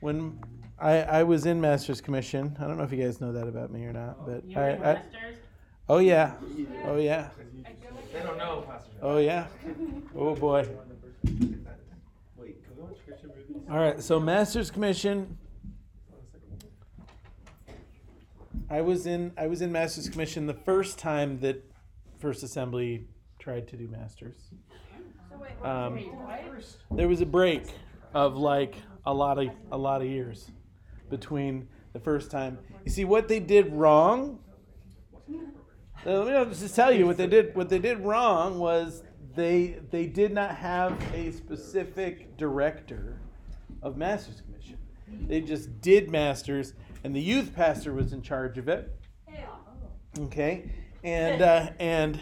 when I was in Master's Commission. I don't know if you guys know that about me or not, but you were in Master's? Oh yeah, oh yeah. They don't know, Pastor. Oh yeah, oh boy. All right, so Master's Commission. I was in Master's Commission the first time that First Assembly tried to do Masters. There was a break of like a lot of years between the first time. You see what they did wrong. Let me just tell you what they did wrong was they did not have a specific director of Master's Commission. They just did Masters, and the youth pastor was in charge of it. Okay, and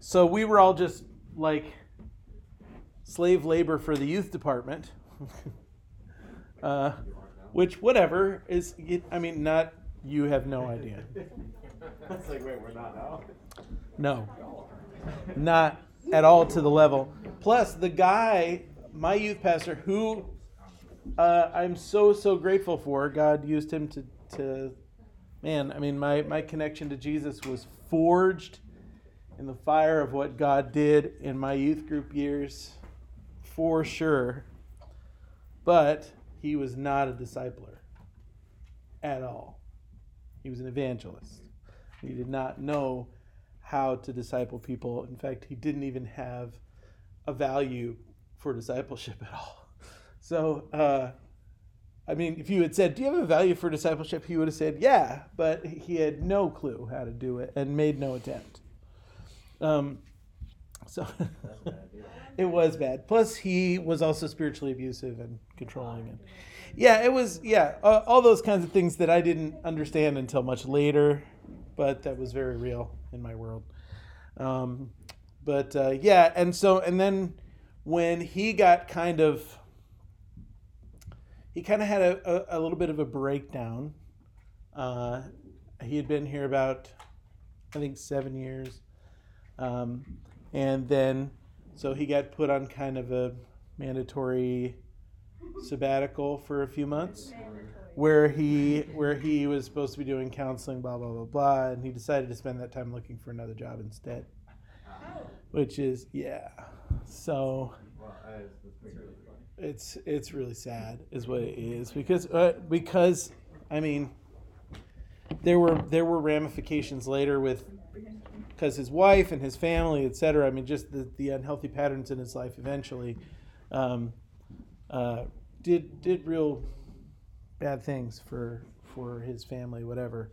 so we were all just like slave labor for the youth department, which whatever is. I mean, not you have no idea. That's like, wait, we're not now. No, not at all to the level. Plus, the guy, my youth pastor, who I'm so grateful for. God used him to man. I mean, my connection to Jesus was forged in the fire of what God did in my youth group years, for sure. But he was not a discipler at all. He was an evangelist. He did not know how to disciple people. In fact, he didn't even have a value for discipleship at all. So, I mean, if you had said, do you have a value for discipleship? He would have said, yeah, but he had no clue how to do it and made no attempt. So it was bad. Plus, he was also spiritually abusive and controlling. And yeah, it was, yeah, all those kinds of things that I didn't understand until much later. But that was very real in my world. Yeah, and then when he got kind of had a little bit of a breakdown. He had been here about, I think, 7 years. And then, so he got put on kind of a mandatory sabbatical for a few months, where he was supposed to be doing counseling, blah, blah, blah, blah, and he decided to spend that time looking for another job instead, which is, yeah. So it's really sad is what it is, because I mean, there were ramifications later because his wife and his family, et cetera. I mean, just the unhealthy patterns in his life eventually did real bad things for his family, whatever.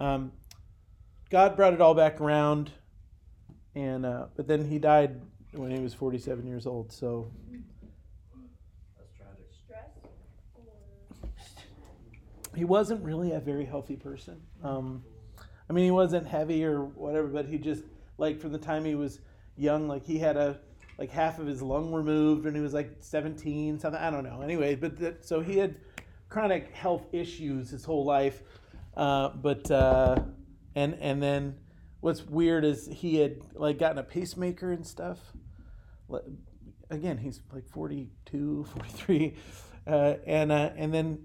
God brought it all back around, and but then he died when he was 47 years old. So that's tragic. He wasn't really a very healthy person. I mean, he wasn't heavy or whatever, but he just, like, from the time he was young, like, he had half of his lung removed when he was like 17, something. I don't know. Anyway, so he had chronic health issues his whole life, and then what's weird is he had like gotten a pacemaker and stuff. Again, he's like 42, 43, and then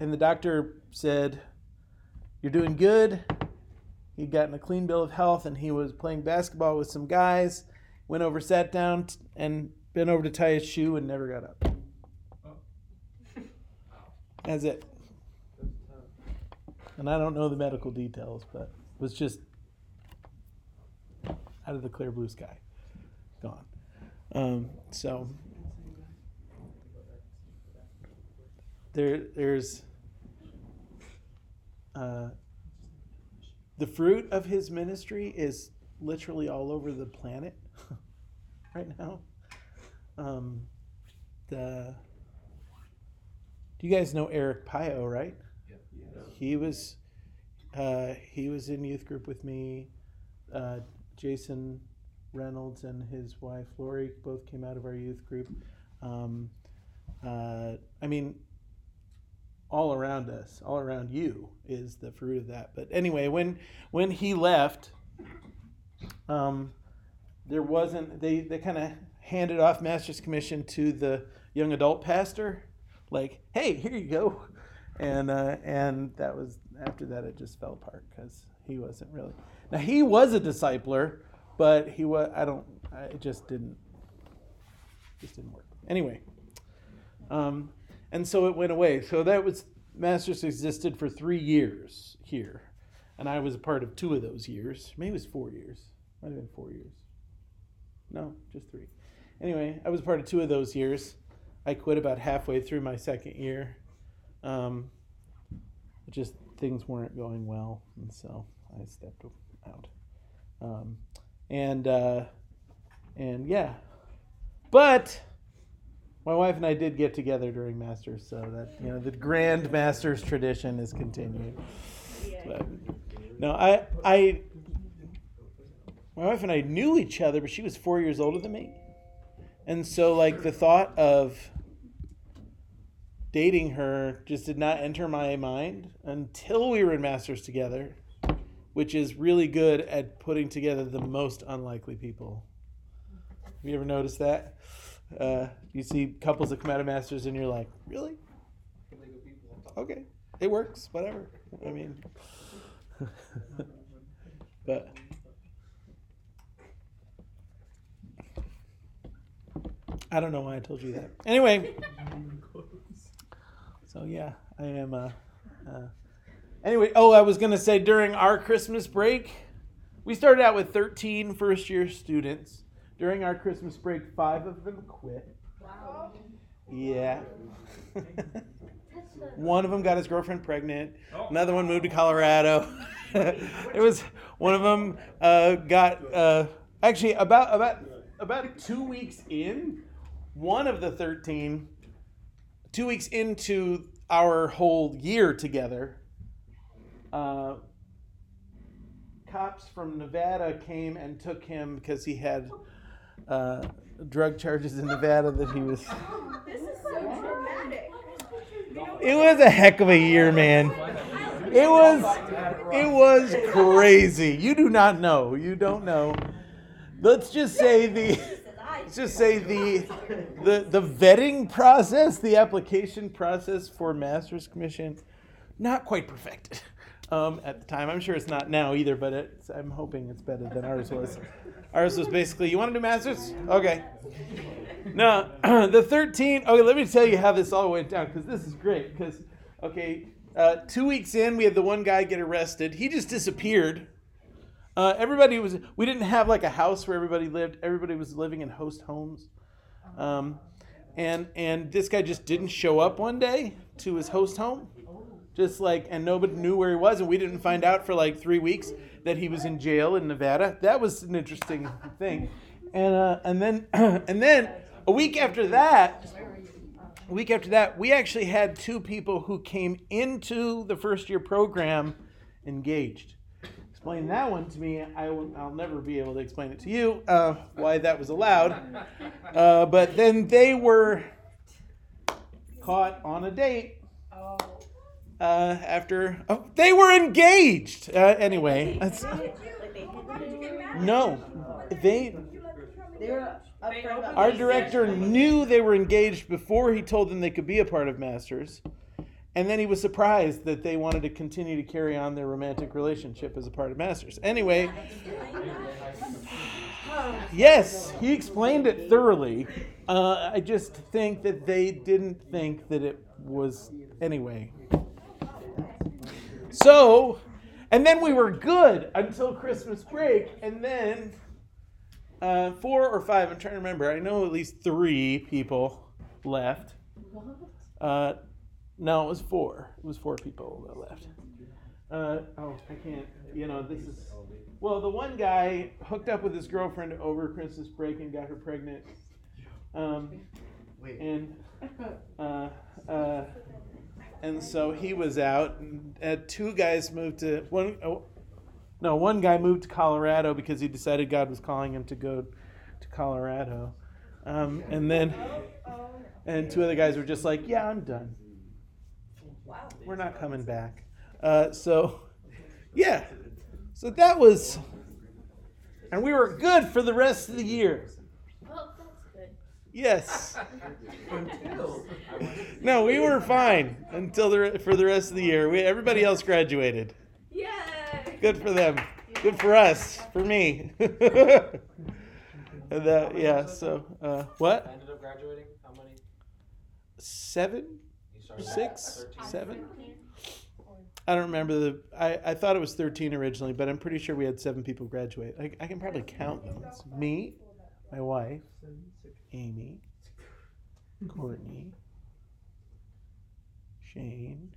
the doctor said, "You're doing good." He'd gotten a clean bill of health, and he was playing basketball with some guys. Went over, sat down, and bent over to tie his shoe, and never got up. That's it. And I don't know the medical details, but it was just out of the clear blue sky. Gone. So there's the fruit of his ministry is literally all over the planet right now. You guys know Eric Pio, right? Yeah. He was in youth group with me. Jason Reynolds and his wife Lori both came out of our youth group. I mean, all around us, all around you is the fruit of that. But anyway, when he left, there wasn't. They kind of handed off Master's Commission to the young adult pastor. like, hey, here you go. And that was, after that, it just fell apart because he wasn't really. Now, he was a discipler, but he was, it just didn't work. Anyway, and so it went away. So that was, Masters existed for 3 years here. And I was a part of 2 of those years. Maybe it was 4 years. Might have been 4 years. No, just 3. Anyway, I was a part of 2 of those years. I quit about halfway through my second year. Just things weren't going well, and so I stepped out. And yeah, but my wife and I did get together during Masters, so that, you know, the grand Masters tradition is continued. But, no, my wife and I knew each other, but she was 4 years older than me. And so, like, the thought of dating her just did not enter my mind until we were in Masters together, which is really good at putting together the most unlikely people. Have you ever noticed that? You see couples that come out of Masters and you're like, really? Okay, it works, whatever. I mean, but... I don't know why I told you that. Anyway, so yeah, I am. Anyway, I was gonna say during our Christmas break, we started out with 13 first-year students. During our Christmas break, 5 of them quit. Wow. Yeah. 1 of them got his girlfriend pregnant. Another one moved to Colorado. It was one of them got actually about 2 weeks in. One of the 13, 2 weeks into our whole year together, cops from Nevada came and took him because he had drug charges in Nevada that he was... This is so dramatic. It was a heck of a year, man. It was crazy. You do not know. You don't know. Let's just say the vetting process, the application process for Master's Commission, not quite perfected at the time. I'm sure it's not now either, but I'm hoping it's better than ours was. Ours was basically, you want to do Master's? Okay. Now, the 13, okay, let me tell you how this all went down, because this is great. Because, okay, 2 weeks in, we had the one guy get arrested. He just disappeared. Everybody was, we didn't have like a house where everybody lived. Everybody was living in host homes. And this guy just didn't show up one day to his host home. Just like, and nobody knew where he was. And we didn't find out for like 3 weeks that he was in jail in Nevada. That was an interesting thing. And then a week after that, we actually had 2 people who came into the first year program engaged. Explain that one to me. I'll never be able to explain it to you why that was allowed. But then they were caught on a date after. Oh, they were engaged. Anyway, no, our director knew they were engaged before he told them they could be a part of Masters. And then he was surprised that they wanted to continue to carry on their romantic relationship as a part of Masters. Anyway, yes, he explained it thoroughly. I just think that they didn't think that it was, anyway. So, and then we were good until Christmas break. And then 4 or 5, I'm trying to remember. I know at least 3 people left. No, it was 4. It was 4 people that left. I can't, this is... Well, the one guy hooked up with his girlfriend over Christmas break and got her pregnant. And so he was out. And 2 guys moved to... one guy moved to Colorado because he decided God was calling him to go to Colorado. And 2 other guys were just like, yeah, I'm done. Wow. We're not coming back. So that was, and we were good for the rest of the year. Well, that's good. Yes. No, we were fine until for the rest of the year. Everybody else graduated. Yay! Good for them. Good for us. For me. Yeah. So what? I ended up graduating. How many? 7. Six, 13, 7. I don't remember I thought it was 13 originally, but I'm pretty sure we had 7 people graduate. I can probably count them. It's me, my wife, Amy, Courtney, Shane,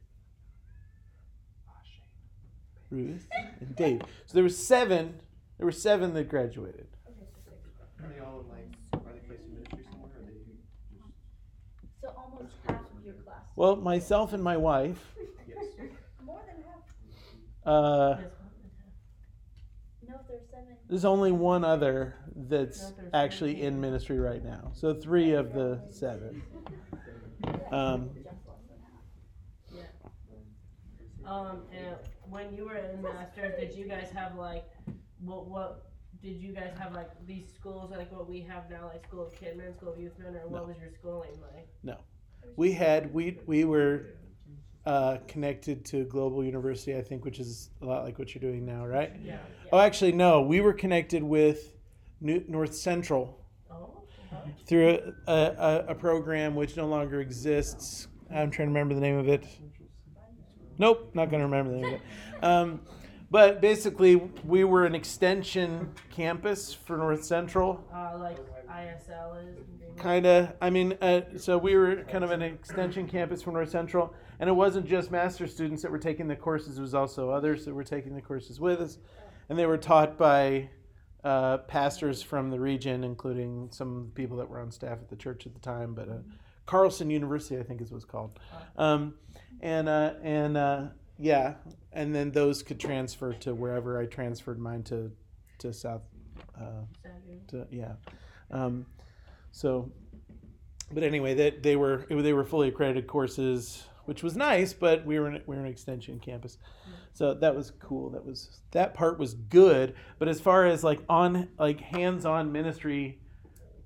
Ruth, and Dave. So there were 7. There were 7 that graduated. Are they all are they placed in ministry somewhere? Or are they just... So almost half of your class. Well, myself and my wife. Yes. More than half. No, there's 7. There's only one other that's actually in ministry right now. So 3 of the 7. And when you were in Masters, did you guys have did you guys have these schools like what we have now, like School of Kidmen, School of Youthman, or what was your schooling like? No, we were connected to Global University, I think, which is a lot like what you're doing now, right? Yeah. Oh, actually, no, we were connected with North Central through a program which no longer exists. I'm trying to remember the name of it. Nope, not going to remember the name of it. But basically, we were an extension campus for North Central. Like ISL is? Kind of. I mean, so we were kind of an extension campus for North Central. And it wasn't just master's students that were taking the courses. It was also others that were taking the courses with us. And they were taught by pastors from the region, including some people that were on staff at the church at the time. But Carlson University, I think is what it's called. Yeah, and then those could transfer to wherever. I transferred mine to South. But anyway, they were fully accredited courses, which was nice. But we were an extension campus, so that was cool. That part was good. But as far as hands-on ministry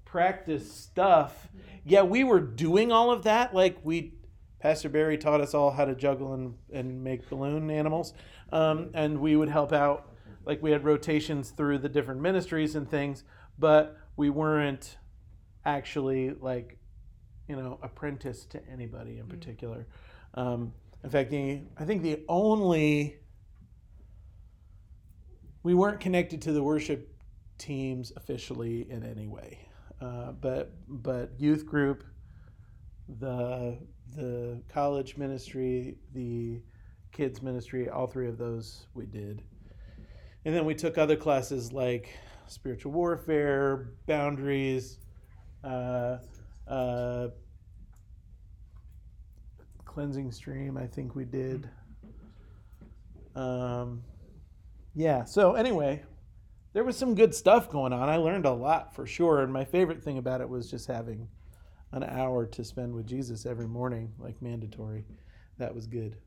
practice stuff, yeah, we were doing all of that. Pastor Barry taught us all how to juggle and make balloon animals. And we would help out. We had rotations through the different ministries and things, but we weren't actually apprenticed to anybody in particular. In fact, we weren't connected to the worship teams officially in any way. But youth group, the college ministry, the kids ministry, all 3 of those we did. And then we took other classes like spiritual warfare, boundaries, cleansing stream, I think we did. So anyway, there was some good stuff going on. I learned a lot for sure. And my favorite thing about it was just having an hour to spend with Jesus every morning, mandatory. That was good.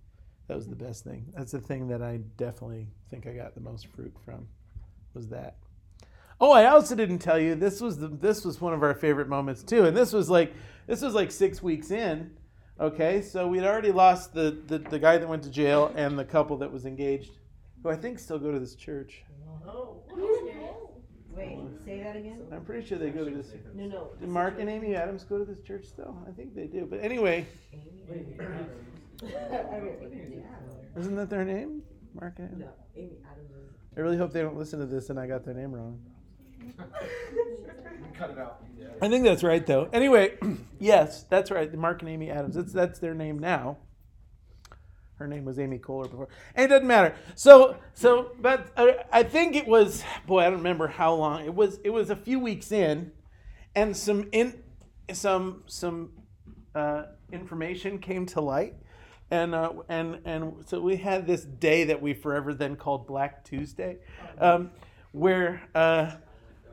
That was the best thing. That's the thing that I definitely think I got the most fruit from, was that. Oh, I also didn't tell you, this was one of our favorite moments too. And this was 6 weeks in. Okay, so we'd already lost the guy that went to jail and the couple that was engaged, who I think still go to this church. Oh. Wait, say that again? I'm pretty sure they go to this church. No. Did Mark and Amy Adams go to this church still? I think they do. But anyway. Amy Adams. Isn't that their name? Mark and Adams? No, Amy Adams. I really hope they don't listen to this and I got their name wrong. Cut it out. I think that's right, though. Anyway, yes, that's right. Mark and Amy Adams. That's their name now. Her name was Amy Kohler before. And it doesn't matter. But I think it was, I don't remember how long. It was a few weeks in, and some information came to light, and so we had this day that we forever then called Black Tuesday, where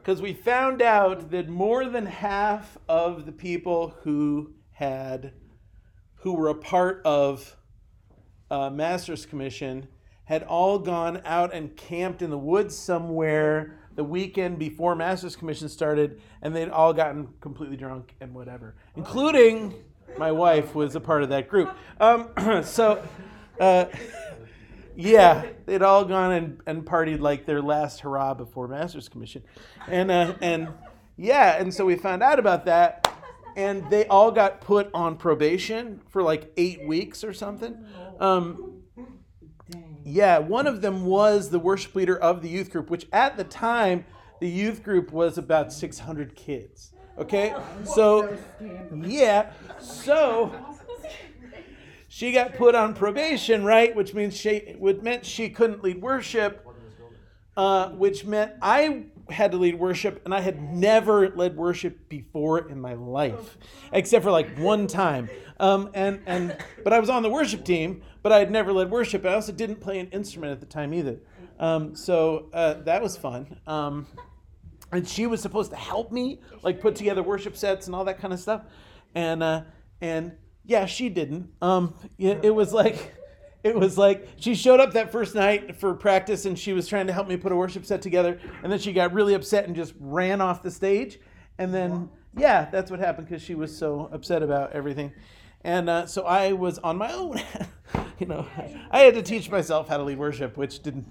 because we found out that more than half of the people who were a part of Master's Commission had all gone out and camped in the woods somewhere. the weekend before Master's Commission started, and they'd all gotten completely drunk and whatever, including my wife was a part of that group. Yeah, they'd all gone and partied like their last hurrah before Master's Commission. And so we found out about that, and they all got put on probation for like 8 weeks or something. One of them was the worship leader of the youth group, which at the time, the youth group was about 600 kids. Okay? So she got put on probation, right? Which means she couldn't lead worship, which meant I had to lead worship, and I had never led worship before in my life, except for like one time. But I was on the worship team, but I had never led worship. I also didn't play an instrument at the time either. That was fun. And she was supposed to help me, like put together worship sets and all that kind of stuff. And she didn't. It was like she showed up that first night for practice, and she was trying to help me put a worship set together, and then she got really upset and just ran off the stage. And then, that's what happened because she was so upset about everything. And so I was on my own. I had to teach myself how to lead worship, which didn't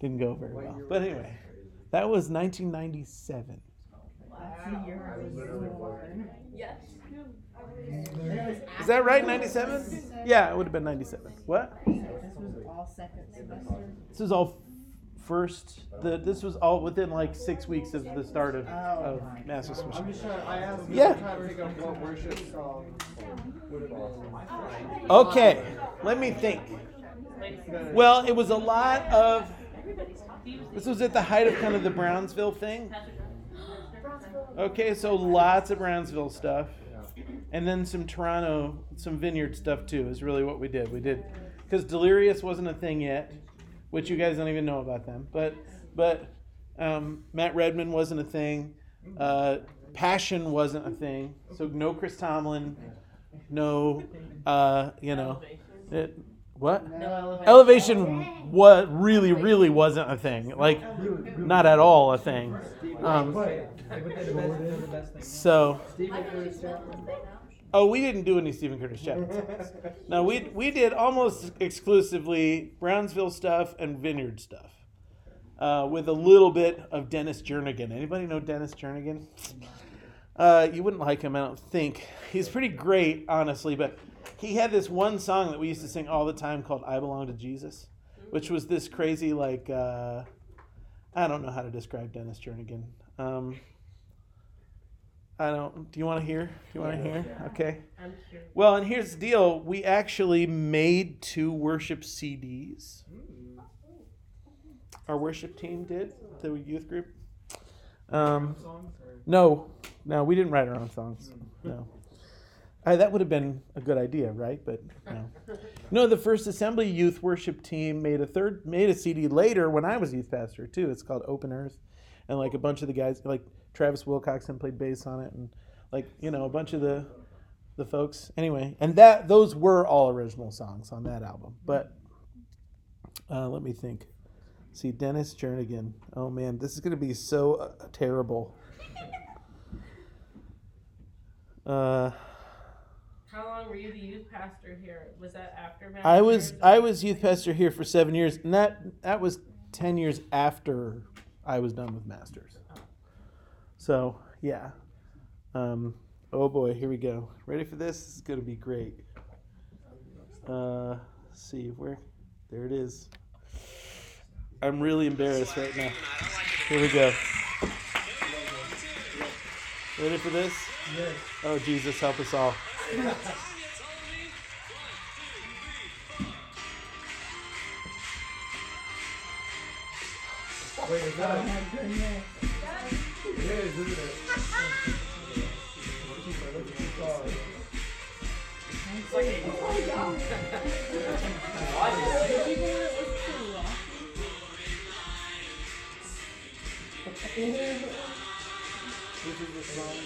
go very well. But anyway, that was 1997. Wow. Yes. Is that right, 97? Yeah, it would have been 97. What? This was all second semester. This was all first. This was all within like 6 weeks of the start of Master's Commission. I'm just trying to figure out what worship song would have been. Okay, let me think. Well, it was a lot of... This was at the height of kind of the Brownsville thing. Okay, so lots of Brownsville stuff. And then some Toronto, some vineyard stuff too is really what we did. We did, because Delirious wasn't a thing yet, which you guys don't even know about them. But Matt Redman wasn't a thing. Passion wasn't a thing. So no Chris Tomlin, Elevation was really wasn't a thing. Like, not at all a thing. We didn't do any Stephen Curtis Chapman. No, we did almost exclusively Brownsville stuff and vineyard stuff, with a little bit of Dennis Jernigan. Anybody know Dennis Jernigan? You wouldn't like him, I don't think. He's pretty great, honestly, but he had this one song that we used to sing all the time called "I Belong to Jesus," which was this crazy, like, I don't know how to describe Dennis Jernigan. Do you want to hear? Okay. I'm sure. Well, and here's the deal. We actually made 2 worship CDs. Our worship team did, the youth group. No, we didn't write our own songs. No. That would have been a good idea, right? But no. No, the First Assembly youth worship team made a CD later when I was youth pastor too. It's called Open Earth, and like a bunch of the guys, like Travis Wilcoxon played bass on it, and like a bunch of the folks. Anyway, and those were all original songs on that album. But let me think. See, Dennis Jernigan. Oh man, this is going to be so terrible. How long were you the youth pastor here? Was that after Matt? I was youth pastor here for 7 years, and that was 10 years after I was done with Masters. So, yeah. Oh boy, here we go. Ready for this? It's going to be great. See where? There it is. I'm really embarrassed right now. Here we go. Ready for this? Yes. Oh Jesus, help us all. Wait, is that This is the song.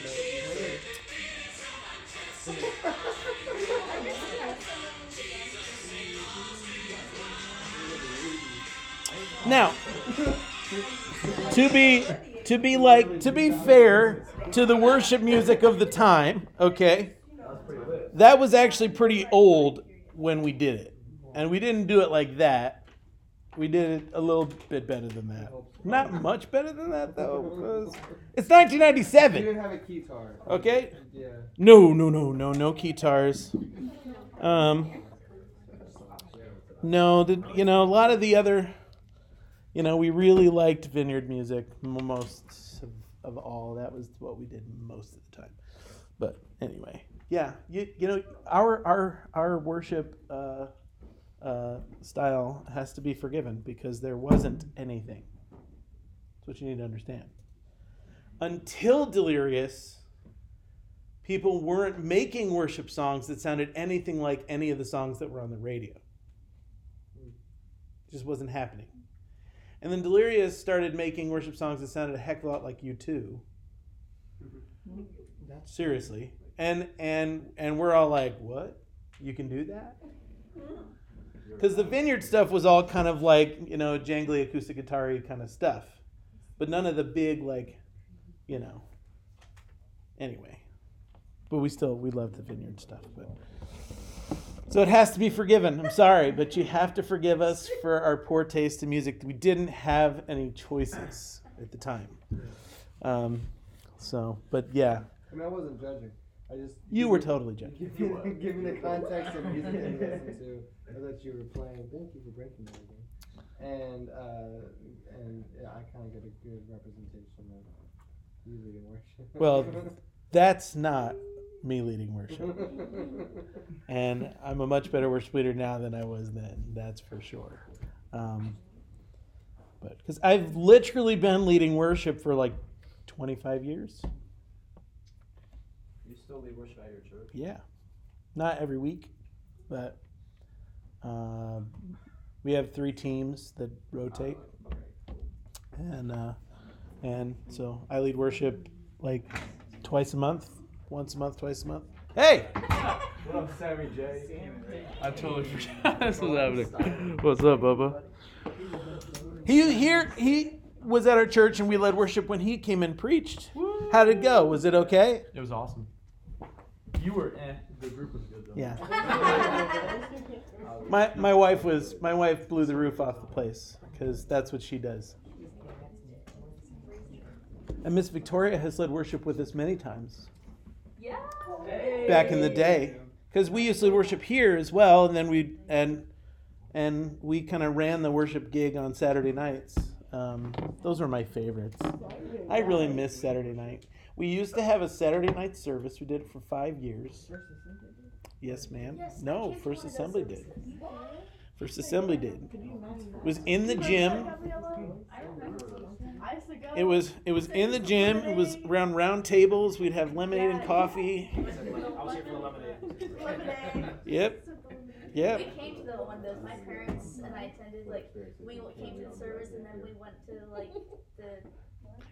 Now, To be fair to the worship music of the time, okay, that was actually pretty old when we did it. And we didn't do it like that. We did it a little bit better than that. Not much better than that, though. It's 1997. You didn't have a keytar. Okay? Yeah. No keytars. A lot of the other, we really liked Vineyard music most of all. That was what we did most of the time. But anyway, yeah, our worship style has to be forgiven because there wasn't anything. That's what you need to understand. Until Delirious, people weren't making worship songs that sounded anything like any of the songs that were on the radio. It just wasn't happening. And then Delirious started making worship songs that sounded a heck of a lot like U2. Seriously. And we're all like, what? You can do that? Because the Vineyard stuff was all kind of like, jangly acoustic guitar-y kind of stuff. But none of the big, anyway. But we love the Vineyard stuff. But. So it has to be forgiven. I'm sorry, but you have to forgive us for our poor taste in music. We didn't have any choices at the time. And I wasn't judging. You were totally judging. Given the context of music that you listened to, or that you were playing, thank you for breaking that again. And I kind of get a good representation of you leading worship. Well, that's not me leading worship. And I'm a much better worship leader now than I was then, that's for sure. But because I've literally been leading worship for 25 years. You still lead worship at your church? Yeah. Not every week, but we have 3 teams that rotate. And so I lead worship twice a month. Once a month, twice a month. Hey! What up, Sammy J? I totally forgot this was happening. What's up, Bubba? He was at our church and we led worship when he came and preached. Woo! How'd it go? Was it okay? It was awesome. You were the group was good though. Yeah. My wife blew the roof off the place because that's what she does. And Miss Victoria has led worship with us many times. Yeah. Back in the day, because we used to worship here as well, and then we kind of ran the worship gig on Saturday nights. Those were my favorites. I really miss Saturday night. We used to have a Saturday night service. We did it for 5 years. Yes, ma'am. No, First Assembly did. First Assembly did. It was in the gym. It was in the gym. It was around round tables. We'd have lemonade and coffee. I was here for the lemonade. Yep. We came to the one of those. My parents and I attended. We came to the service and then we went to the.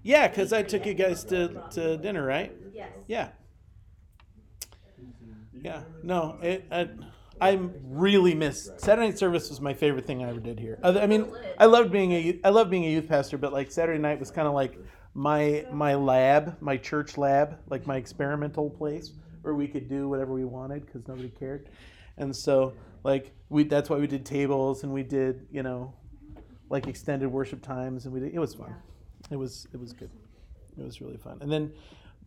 Yeah, because I took you guys to dinner, right? Yes. Yeah. Yeah. No, I really miss Saturday night service. Was my favorite thing I ever did here. I mean, I loved being a youth pastor, but Saturday night was kind of my lab, my church lab, my experimental place where we could do whatever we wanted because nobody cared, and so that's why we did tables and we did extended worship times and it was fun. It was good. It was really fun. And then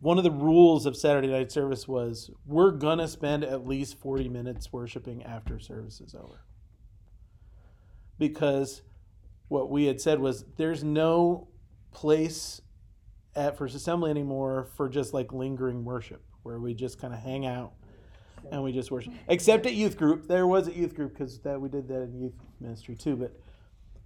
one of the rules of Saturday night service was we're going to spend at least 40 minutes worshiping after service is over. Because what we had said was there's no place at First Assembly anymore for just lingering worship where we just kind of hang out and we just worship. Except at youth group. There was a youth group because we did that in youth ministry too.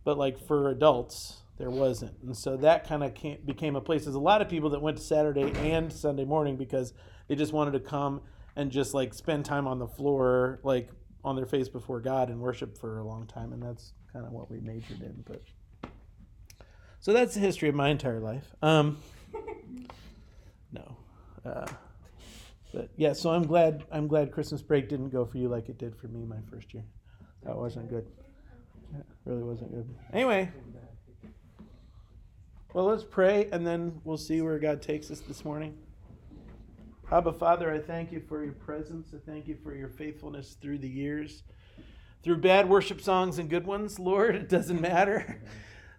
But for adults, there wasn't. And so that kind of became a place. There's a lot of people that went to Saturday and Sunday morning because they just wanted to come and just spend time on the floor, on their face before God and worship for a long time. And that's kind of what we majored in. But so that's the history of my entire life. But yeah, so I'm glad Christmas break didn't go for you like it did for me my first year. That wasn't good. It really wasn't good. Anyway. Well, let's pray, and then we'll see where God takes us this morning. Abba, Father, I thank you for your presence. I thank you for your faithfulness through the years. Through bad worship songs and good ones, Lord, it doesn't matter.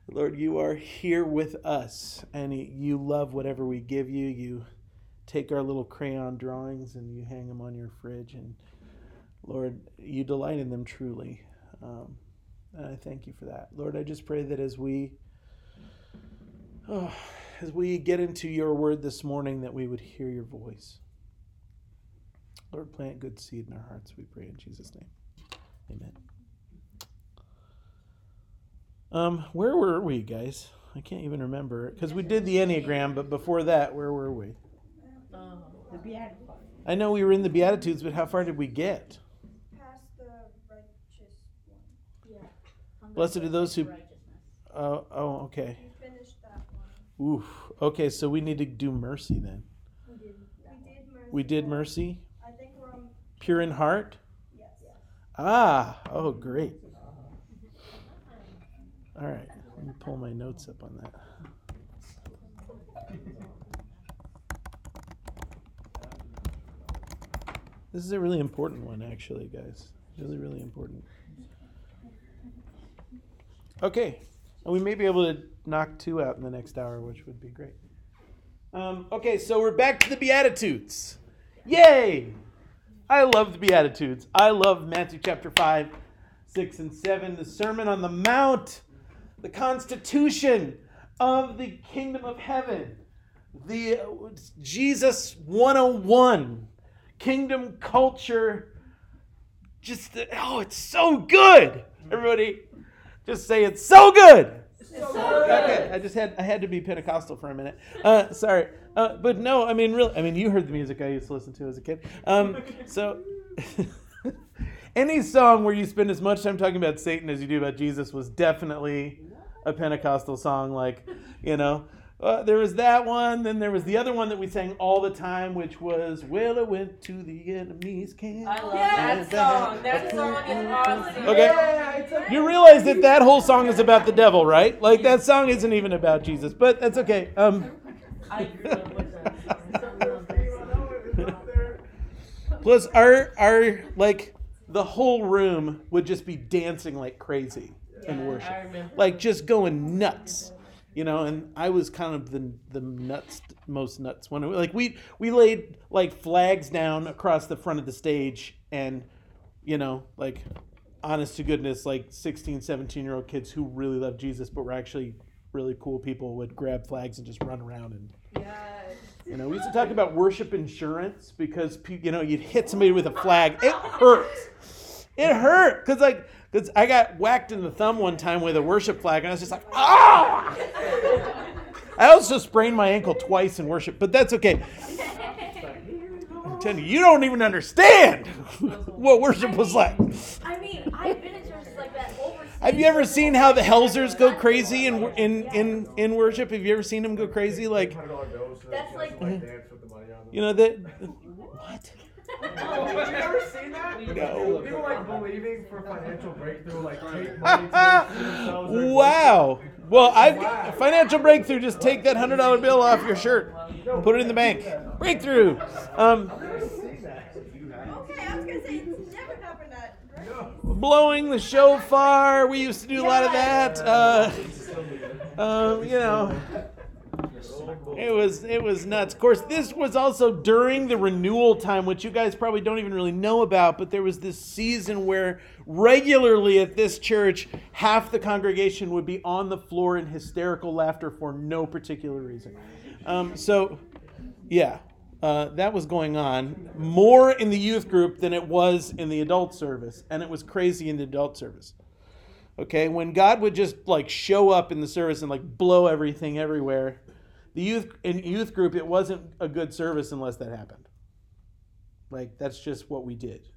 Lord, you are here with us, and you love whatever we give you. You take our little crayon drawings, and you hang them on your fridge, and Lord, you delight in them truly. And I thank you for that. Lord, I just pray that as we get into your word this morning, that we would hear your voice. Lord, plant good seed in our hearts, we pray in Jesus' name. Amen. Where were we, guys? I can't even remember, because we did the Enneagram, but before that, where were we? The Beatitudes. I know we were in the Beatitudes, but how far did we get? Past the righteous one. Yeah. Blessed are those who... Oh, okay. We finished that one. Oof. Okay, so we need to do mercy then. We did mercy? I think we're on... Pure in heart? Yes. Ah, oh, great. All right, let me pull my notes up on that. This is a really important one, actually, guys. Really, really important. Okay, and we may be able to knock two out in the next hour, which would be great. Okay, so we're back to the Beatitudes. Yay! I love the Beatitudes. I love Matthew chapter 5, 6, and 7, the Sermon on the Mount, the constitution of the kingdom of heaven, the Jesus 101, kingdom culture. It's so good. Everybody, just say it's so good. It's so good. Okay, I had to be Pentecostal for a minute. Sorry, but no, I mean really. I mean, you heard the music I used to listen to as a kid. So. Any song where you spend as much time talking about Satan as you do about Jesus was definitely a Pentecostal song. There was that one. Then there was the other one that we sang all the time, which was, well, I went to the enemy's camp. I love that song. That song is awesome. Okay. Yeah, you realize that whole song is about the devil, right? Like, that song isn't even about Jesus, but that's okay. I love that. Plus, our the whole room would just be dancing like crazy in worship, like just going nuts, And I was kind of the most nuts one. Like we laid like flags down across the front of the stage, and like honest to goodness, like 16, 17-year-old kids who really loved Jesus but were actually really cool people would grab flags and just run around and. Yes. We used to talk about worship insurance because, you'd hit somebody with a flag. It hurts. It hurt. Because I got whacked in the thumb one time with a worship flag, and I was just like, ah! I also sprained my ankle twice in worship, but that's okay. I'm telling you don't even understand what worship was like. I've been in churches like that over. Have you ever seen how the Hellsers go crazy in worship? Have you ever seen them go crazy? Like, that's like, that. What? Have you ever seen that? No. People believing for financial breakthrough, take money to themselves. Wow. Well, financial breakthrow. Just take that $100 bill off your shirt, and put it in the bank. Breakthrough. I've never seen that. Okay, I was gonna say it's never happened that. Blowing the shofar, we used to do a lot of that. It was nuts. Of course, this was also during the renewal time, which you guys probably don't even really know about, but there was this season where regularly at this church, half the congregation would be on the floor in hysterical laughter for no particular reason. That was going on more in the youth group than it was in the adult service, and it was crazy in the adult service. Okay, when God would just show up in the service and blow everything everywhere, in youth group it wasn't a good service unless that happened. That's just what we did.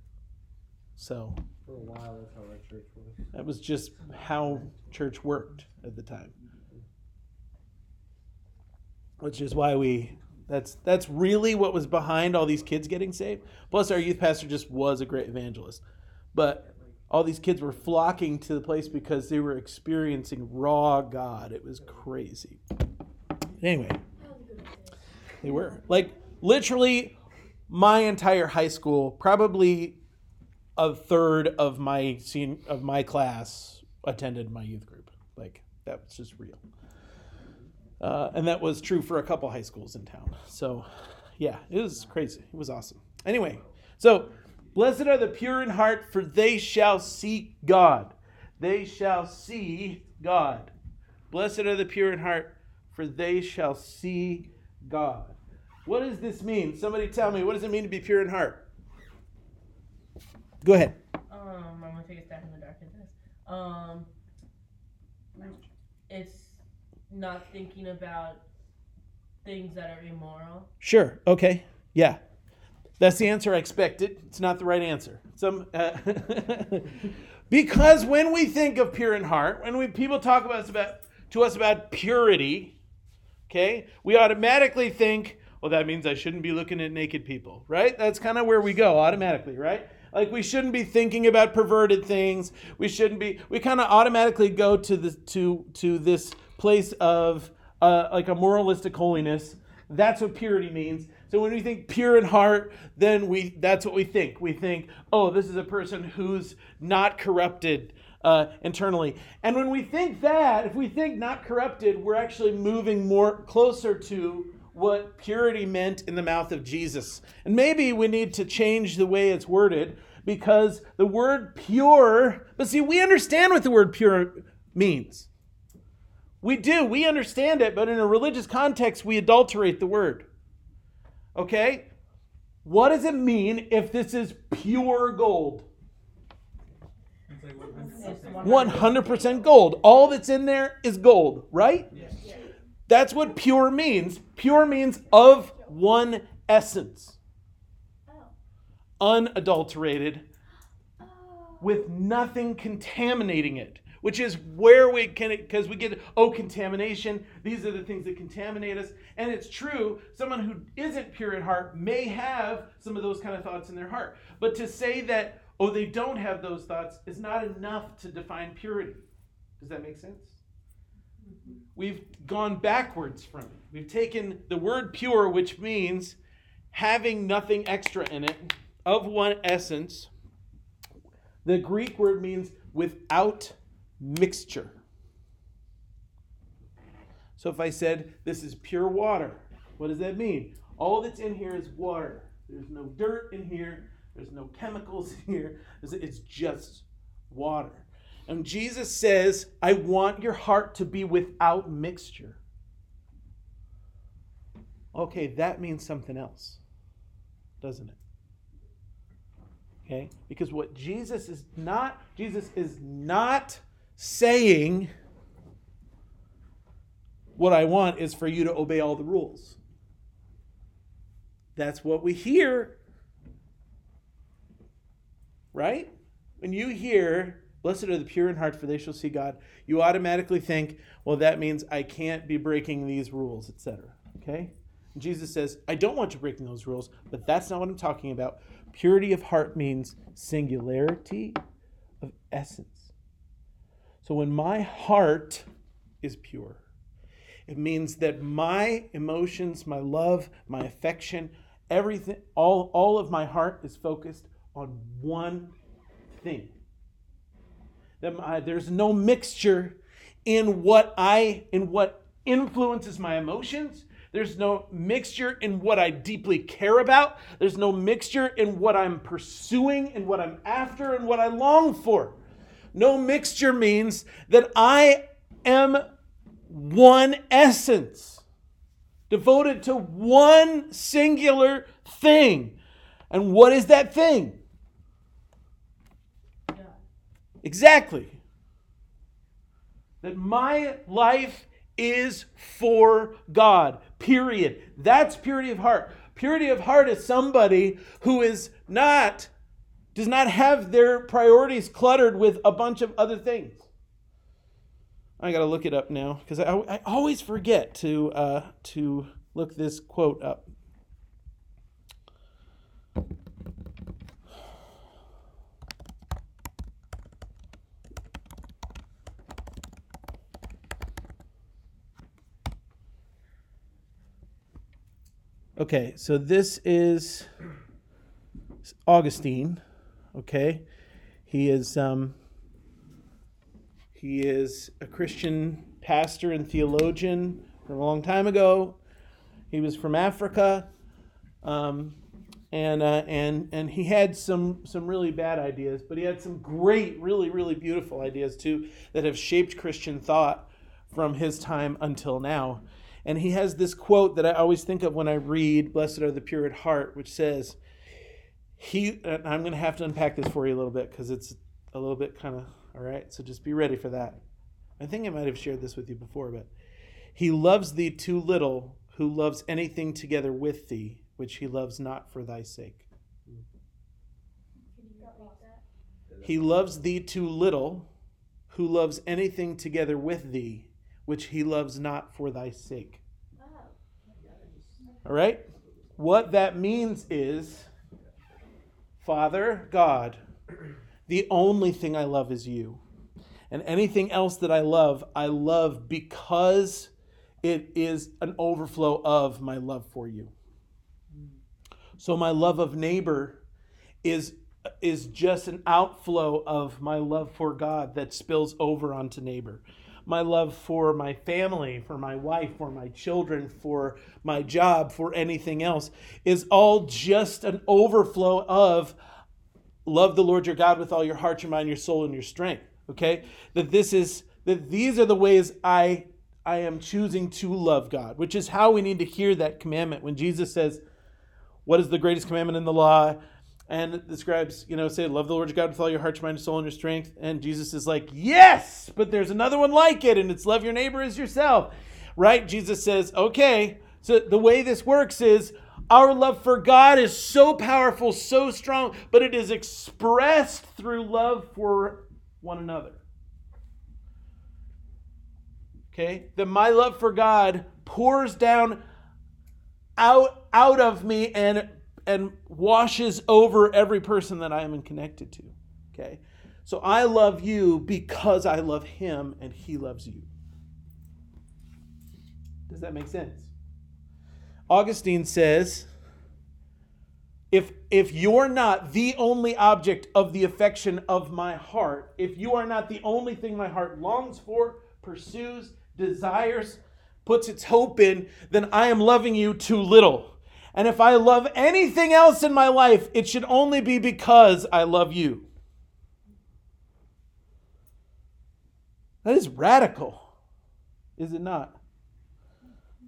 So for a while, that's how our church was. That was just how church worked at the time, which is why we. That's really what was behind all these kids getting saved. Plus, our youth pastor just was a great evangelist. But all these kids were flocking to the place because they were experiencing raw God. It was crazy. Anyway, they were. Like, literally, my entire high school, probably a third of my class attended my youth group. Like, that was just real. And that was true for a couple high schools in town. So, yeah, it was crazy. It was awesome. Anyway, so blessed are the pure in heart, for they shall see God. They shall see God. Blessed are the pure in heart, for they shall see God. What does this mean? Somebody tell me, what does it mean to be pure in heart? Go ahead. I'm going to take a step in the dark and this. It's not thinking about things that are immoral. Sure. Okay. Yeah. That's the answer I expected. It's not the right answer. Because when we think of pure in heart, when people talk to us about purity, okay, we automatically think, well, that means I shouldn't be looking at naked people, right? That's kind of where we go automatically, right? Like, we shouldn't be thinking about perverted things. We kind of automatically go to this place of like a moralistic holiness. That's what purity means. So when we think pure in heart, then that's what we think. We think, oh, this is a person who's not corrupted internally. And when we think that, if we think not corrupted, we're actually moving more closer to what purity meant in the mouth of Jesus. And maybe we need to change the way it's worded, because the word pure, but see, we understand what the word pure means. We do. We understand it, but in a religious context, we adulterate the word. Okay? What does it mean if this is pure gold? 100% gold. All that's in there is gold, right? Yes. That's what pure means. Pure means of one essence. Unadulterated, with nothing contaminating it. Which is where we can, because we get, contamination. These are the things that contaminate us. And it's true, someone who isn't pure in heart may have some of those kind of thoughts in their heart. But to say that, they don't have those thoughts is not enough to define purity. Does that make sense? Mm-hmm. We've gone backwards from it. We've taken the word pure, which means having nothing extra in it, of one essence. The Greek word means without mixture. So if I said this is pure water, what does that mean? All that's in here is water. There's no dirt in here. There's no chemicals in here. It's just water. And Jesus says, I want your heart to be without mixture. Okay, that means something else, doesn't it? Okay? Because what Jesus is not saying, what I want is for you to obey all the rules. That's what we hear. Right? When you hear, blessed are the pure in heart, for they shall see God, you automatically think, well, that means I can't be breaking these rules, etc. Okay? And Jesus says, I don't want you breaking those rules, but that's not what I'm talking about. Purity of heart means singularity of essence. So when my heart is pure, it means that my emotions, my love, my affection, everything, all of my heart is focused on one thing. That there's no mixture in what influences my emotions. There's no mixture in what I deeply care about. There's no mixture in what I'm pursuing and what I'm after and what I long for. No mixture means that I am one essence, devoted to one singular thing. And what is that thing? Yeah. Exactly. That my life is for God, period. That's purity of heart. Purity of heart is somebody who is not... does not have their priorities cluttered with a bunch of other things. I got to look it up now, because I always forget to look this quote up. Okay, so this is Augustine. Okay, he is a Christian pastor and theologian from a long time ago. He was from Africa, and he had some really bad ideas, but he had some great, really beautiful ideas too that have shaped Christian thought from his time until now. And he has this quote that I always think of when I read "Blessed are the pure at heart," which says, I'm going to have to unpack this for you a little bit because it's a little bit kind of, all right, so just be ready for that. I think I might have shared this with you before, but he loves thee too little who loves anything together with thee, which he loves not for thy sake. He loves thee too little who loves anything together with thee, which he loves not for thy sake. All right? What that means is, Father God, the only thing I love is you. And anything else that I love because it is an overflow of my love for you. So my love of neighbor is just an outflow of my love for God that spills over onto neighbor. My love for my family, for my wife, for my children, for my job, for anything else is all just an overflow of love the Lord your God with all your heart, your mind, your soul, and your strength. Okay? These are the ways I am choosing to love God, which is how we need to hear that commandment. When Jesus says, what is the greatest commandment in the law? And the scribes, say, love the Lord your God with all your heart, your mind, your soul, and your strength. And Jesus is like, yes, but there's another one like it, and it's love your neighbor as yourself. Right? Jesus says, okay, so the way this works is our love for God is so powerful, so strong, but it is expressed through love for one another. Okay? That my love for God pours down out of me and washes over every person that I am connected to, okay? So I love you because I love him and he loves you. Does that make sense? Augustine says, if you're not the only object of the affection of my heart, if you are not the only thing my heart longs for, pursues, desires, puts its hope in, then I am loving you too little. And if I love anything else in my life, it should only be because I love you. That is radical, is it not?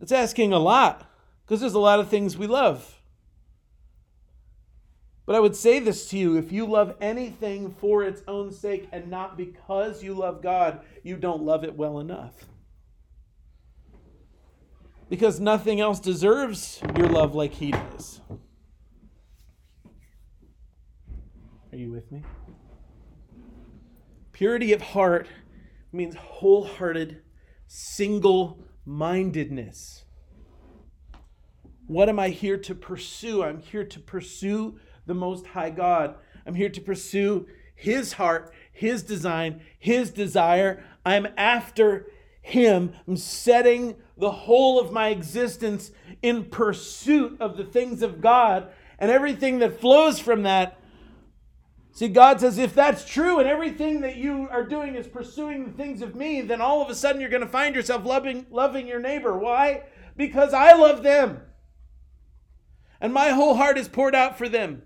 It's asking a lot, because there's a lot of things we love. But I would say this to you, if you love anything for its own sake and not because you love God, you don't love it well enough. Because nothing else deserves your love like he does. Are you with me? Purity of heart means wholehearted, single-mindedness. What am I here to pursue? I'm here to pursue the Most High God. I'm here to pursue his heart, his design, his desire. I'm after him. I'm setting the whole of my existence in pursuit of the things of God and everything that flows from that. See, God says, if that's true and everything that you are doing is pursuing the things of me, then all of a sudden you're going to find yourself loving your neighbor. Why? Because I love them. And my whole heart is poured out for them.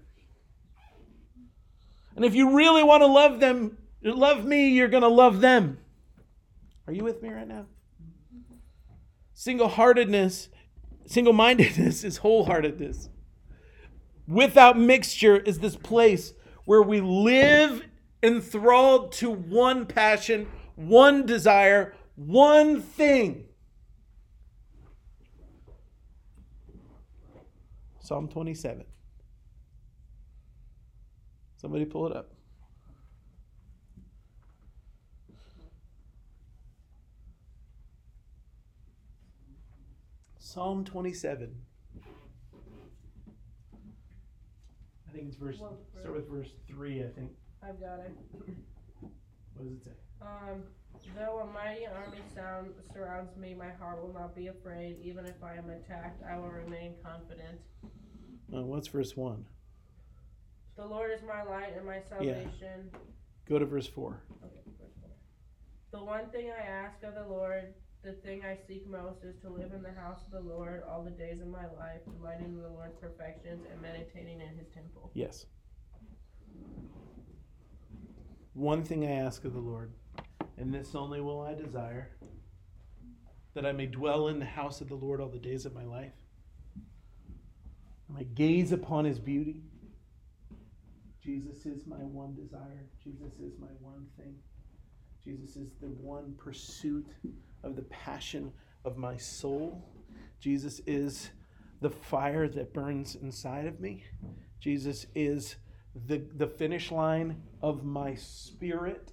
And if you really want to love them, love me, you're going to love them. Are you with me right now? Single-heartedness, single-mindedness is wholeheartedness. Without mixture is this place where we live enthralled to one passion, one desire, one thing. Psalm 27. Somebody pull it up. Psalm 27. I think it's start with verse 3, I think. I've got it. What does it say? Though a mighty army surrounds me, my heart will not be afraid. Even if I am attacked, I will remain confident. What's verse 1? The Lord is my light and my salvation. Yeah. Go to verse 4. Okay, verse 4. The one thing I ask of the Lord, the thing I seek most, is to live in the house of the Lord all the days of my life, delighting in the Lord's perfections and meditating in his temple. Yes. One thing I ask of the Lord, and this only will I desire, that I may dwell in the house of the Lord all the days of my life. I may gaze upon his beauty. Jesus is my one desire. Jesus is my one thing. Jesus is the one pursuit of the passion of my soul. Jesus is the fire that burns inside of me. Jesus is the finish line of my spirit.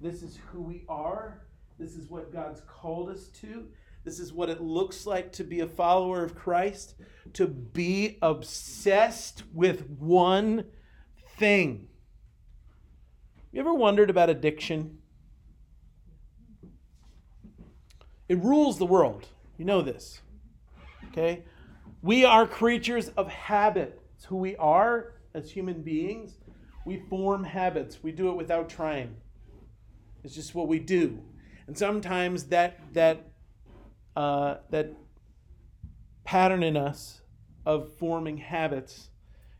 This is who we are. This is what God's called us to. This is what it looks like to be a follower of Christ, to be obsessed with one thing. You ever wondered about addiction? It rules the world. You know this. Okay? We are creatures of habit. It's who we are as human beings. We form habits. We do it without trying. It's just what we do. And sometimes that pattern in us of forming habits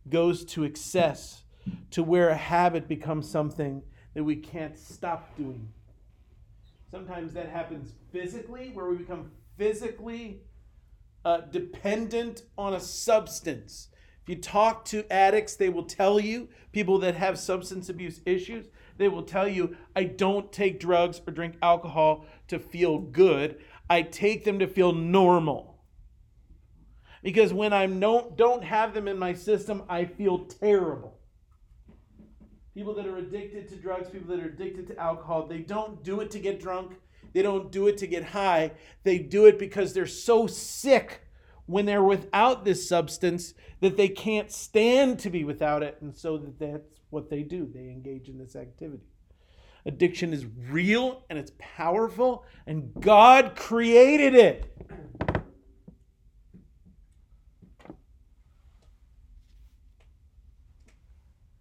goes to excess, to where a habit becomes something that we can't stop doing. Sometimes that happens physically, where we become physically dependent on a substance. If you talk to addicts, they will tell you, people that have substance abuse issues, they will tell you, I don't take drugs or drink alcohol to feel good. I take them to feel normal. Because when I don't have them in my system, I feel terrible. People that are addicted to drugs, people that are addicted to alcohol, they don't do it to get drunk. They don't do it to get high. They do it because they're so sick when they're without this substance that they can't stand to be without it. And so that's what they do. They engage in this activity. Addiction is real and it's powerful, and God created it.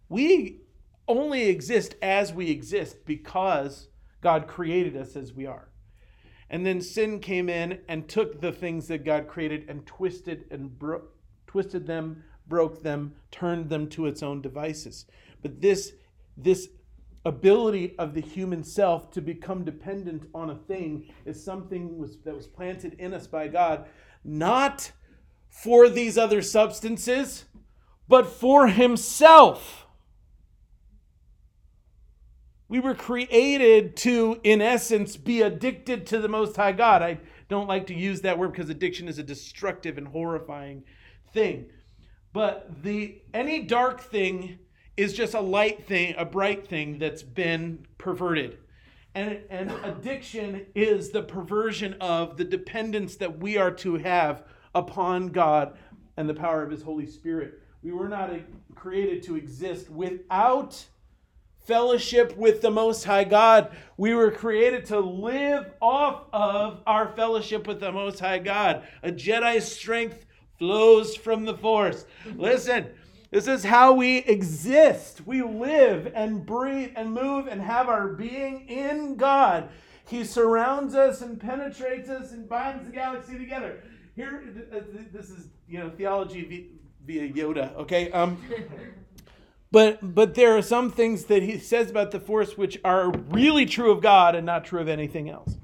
We only exist as we exist because God created us as we are. And then sin came in and took the things that God created and twisted them, broke them, turned them to its own devices. But this ability of the human self to become dependent on a thing is something that was planted in us by God, not for these other substances, but for himself. We were created to, in essence, be addicted to the Most High God. I don't like to use that word because addiction is a destructive and horrifying thing. But any dark thing is just a light thing, a bright thing that's been perverted. And addiction is the perversion of the dependence that we are to have upon God and the power of his Holy Spirit. We were not created to exist without fellowship with the Most High God. We were created to live off of our fellowship with the Most High God. A Jedi's strength flows from the Force. Listen, this is how we exist. We live and breathe and move and have our being in God. He surrounds us and penetrates us and binds the galaxy together. Here, this is, theology via Yoda, okay? But there are some things that he says about the Force which are really true of God and not true of anything else.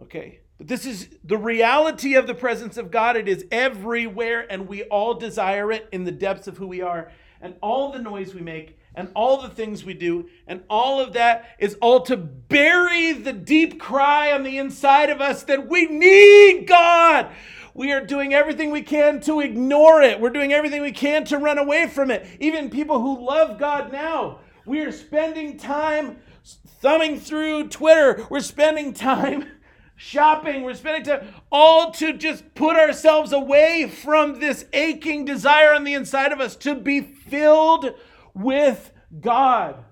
Okay? But this is the reality of the presence of God. It is everywhere, and we all desire it in the depths of who we are. And all the noise we make and all the things we do and all of that is all to bury the deep cry on the inside of us that we need God. We are doing everything we can to ignore it. We're doing everything we can to run away from it. Even people who love God now, we are spending time thumbing through Twitter. We're spending time shopping. We're spending time all to just put ourselves away from this aching desire on the inside of us to be filled with God.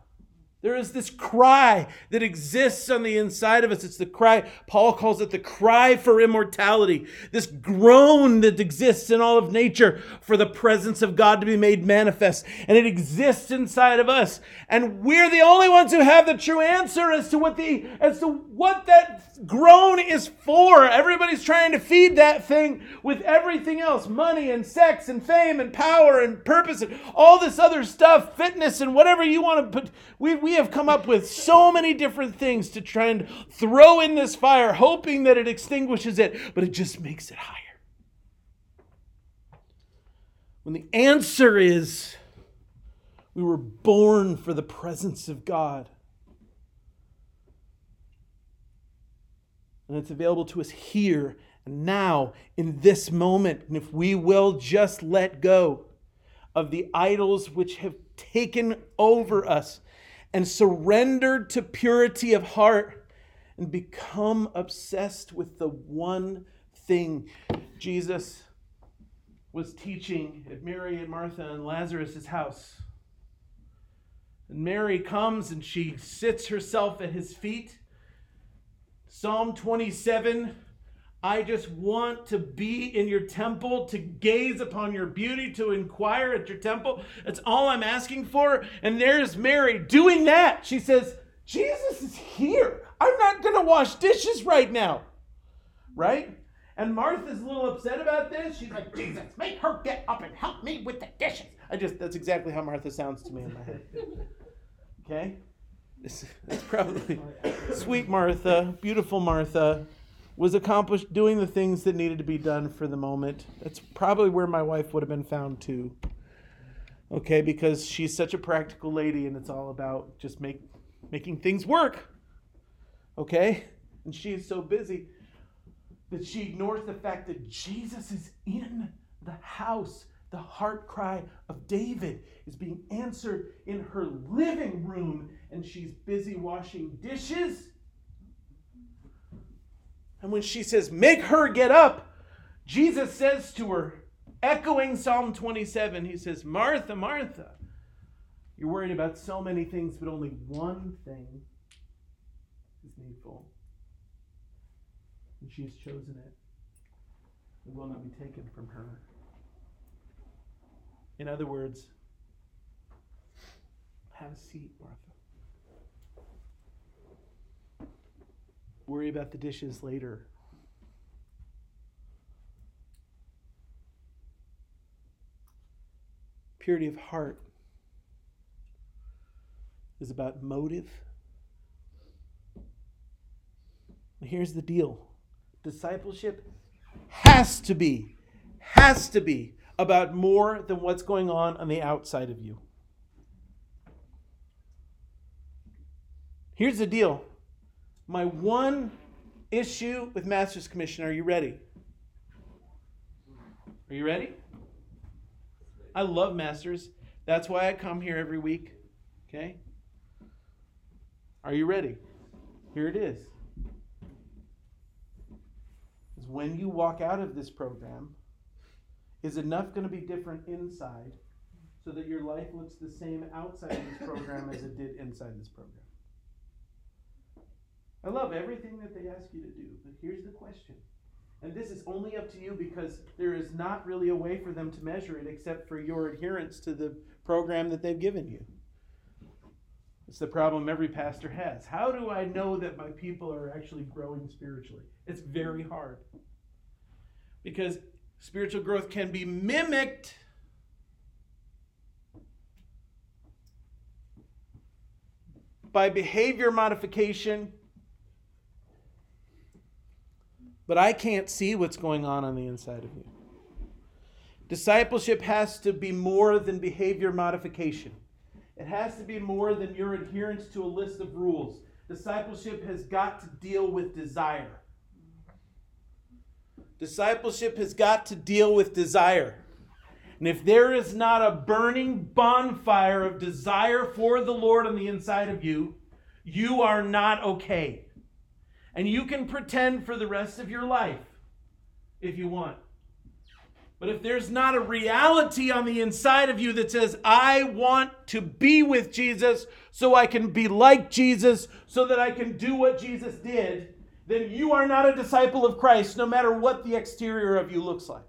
There is this cry that exists on the inside of us. It's the cry, Paul calls it the cry for immortality. This groan that exists in all of nature for the presence of God to be made manifest. And it exists inside of us. And we're the only ones who have the true answer as to what that groan is for. Everybody's trying to feed that thing with everything else. Money and sex and fame and power and purpose and all this other stuff. Fitness and whatever you want to put. We have come up with so many different things to try and throw in this fire, hoping that it extinguishes it, but it just makes it higher. When the answer is, we were born for the presence of God. And it's available to us here and now in this moment. And if we will just let go of the idols which have taken over us, and surrendered to purity of heart and become obsessed with the one thing. Jesus was teaching at Mary and Martha and Lazarus' house. And Mary comes and she sits herself at his feet. Psalm 27, I just want to be in your temple, to gaze upon your beauty, to inquire at your temple. That's all I'm asking for. And there's Mary doing that. She says, Jesus is here. I'm not going to wash dishes right now. Right? And Martha's a little upset about this. She's like, Jesus, make her get up and help me with the dishes. That's exactly how Martha sounds to me in my head. Okay? That's probably sweet Martha, beautiful Martha. Was accomplished doing the things that needed to be done for the moment. That's probably where my wife would have been found too. Okay, because she's such a practical lady and it's all about just making things work. Okay? And she is so busy that she ignores the fact that Jesus is in the house. The heart cry of David is being answered in her living room and she's busy washing dishes. And when she says, make her get up, Jesus says to her, echoing Psalm 27, he says, Martha, Martha, you're worried about so many things, but only one thing is needful. And she has chosen it. It will not be taken from her. In other words, have a seat, Martha. Worry about the dishes later. Purity of heart is about motive. And here's the deal. Discipleship has to be about more than what's going on the outside of you. Here's the deal. My one issue with Master's Commission, are you ready? Are you ready? I love Masters. That's why I come here every week. Okay? Are you ready? Here it is. When you walk out of this program, is enough going to be different inside so that your life looks the same outside of this program as it did inside this program? I love everything that they ask you to do, but here's the question. And this is only up to you because there is not really a way for them to measure it except for your adherence to the program that they've given you. It's the problem every pastor has. How do I know that my people are actually growing spiritually? It's very hard. Because spiritual growth can be mimicked. By behavior modification, but I can't see what's going on the inside of you. Discipleship has to be more than behavior modification. It has to be more than your adherence to a list of rules. Discipleship has got to deal with desire. Discipleship has got to deal with desire. And if there is not a burning bonfire of desire for the Lord on the inside of you, you are not okay. And you can pretend for the rest of your life if you want. But if there's not a reality on the inside of you that says, I want to be with Jesus so I can be like Jesus, so that I can do what Jesus did, then you are not a disciple of Christ, no matter what the exterior of you looks like.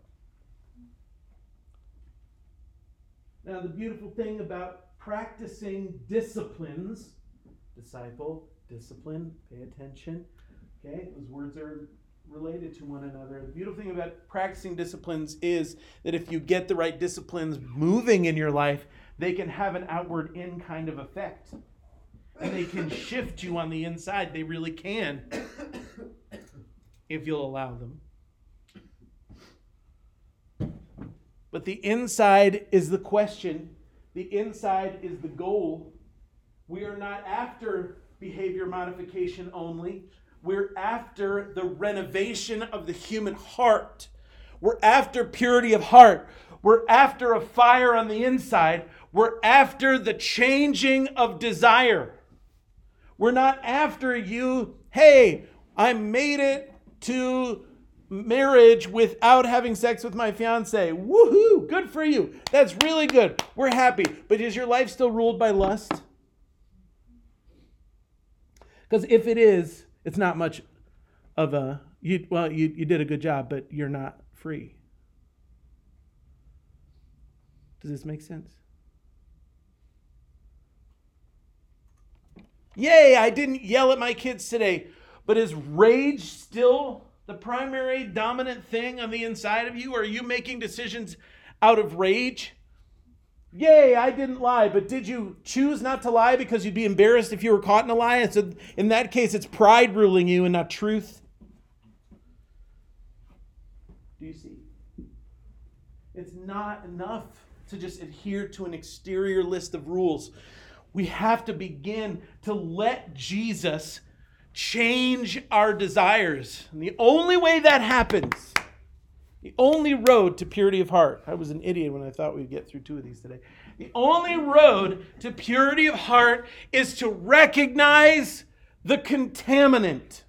Now, the beautiful thing about practicing disciplines, disciple, discipline, pay attention, okay, those words are related to one another. The beautiful thing about practicing disciplines is that if you get the right disciplines moving in your life, they can have an outward in kind of effect. And they can shift you on the inside. They really can, if you'll allow them. But the inside is the question. The inside is the goal. We are not after behavior modification only. We're after the renovation of the human heart. We're after purity of heart. We're after a fire on the inside. We're after the changing of desire. We're not after you, hey, I made it to marriage without having sex with my fiance. Woohoo, good for you. That's really good. We're happy. But is your life still ruled by lust? Because if it is, it's not much of a, you did a good job, but you're not free. Does this make sense? Yay, I didn't yell at my kids today. But is rage still the primary dominant thing on the inside of you? Or are you making decisions out of rage? Yay, I didn't lie. But did you choose not to lie because you'd be embarrassed if you were caught in a lie? And so in that case, it's pride ruling you and not truth. Do you see? It's not enough to just adhere to an exterior list of rules. We have to begin to let Jesus change our desires. And the only way that happens, the only road to purity of heart. I was an idiot when I thought we'd get through two of these today. The only road to purity of heart is to recognize the contaminant.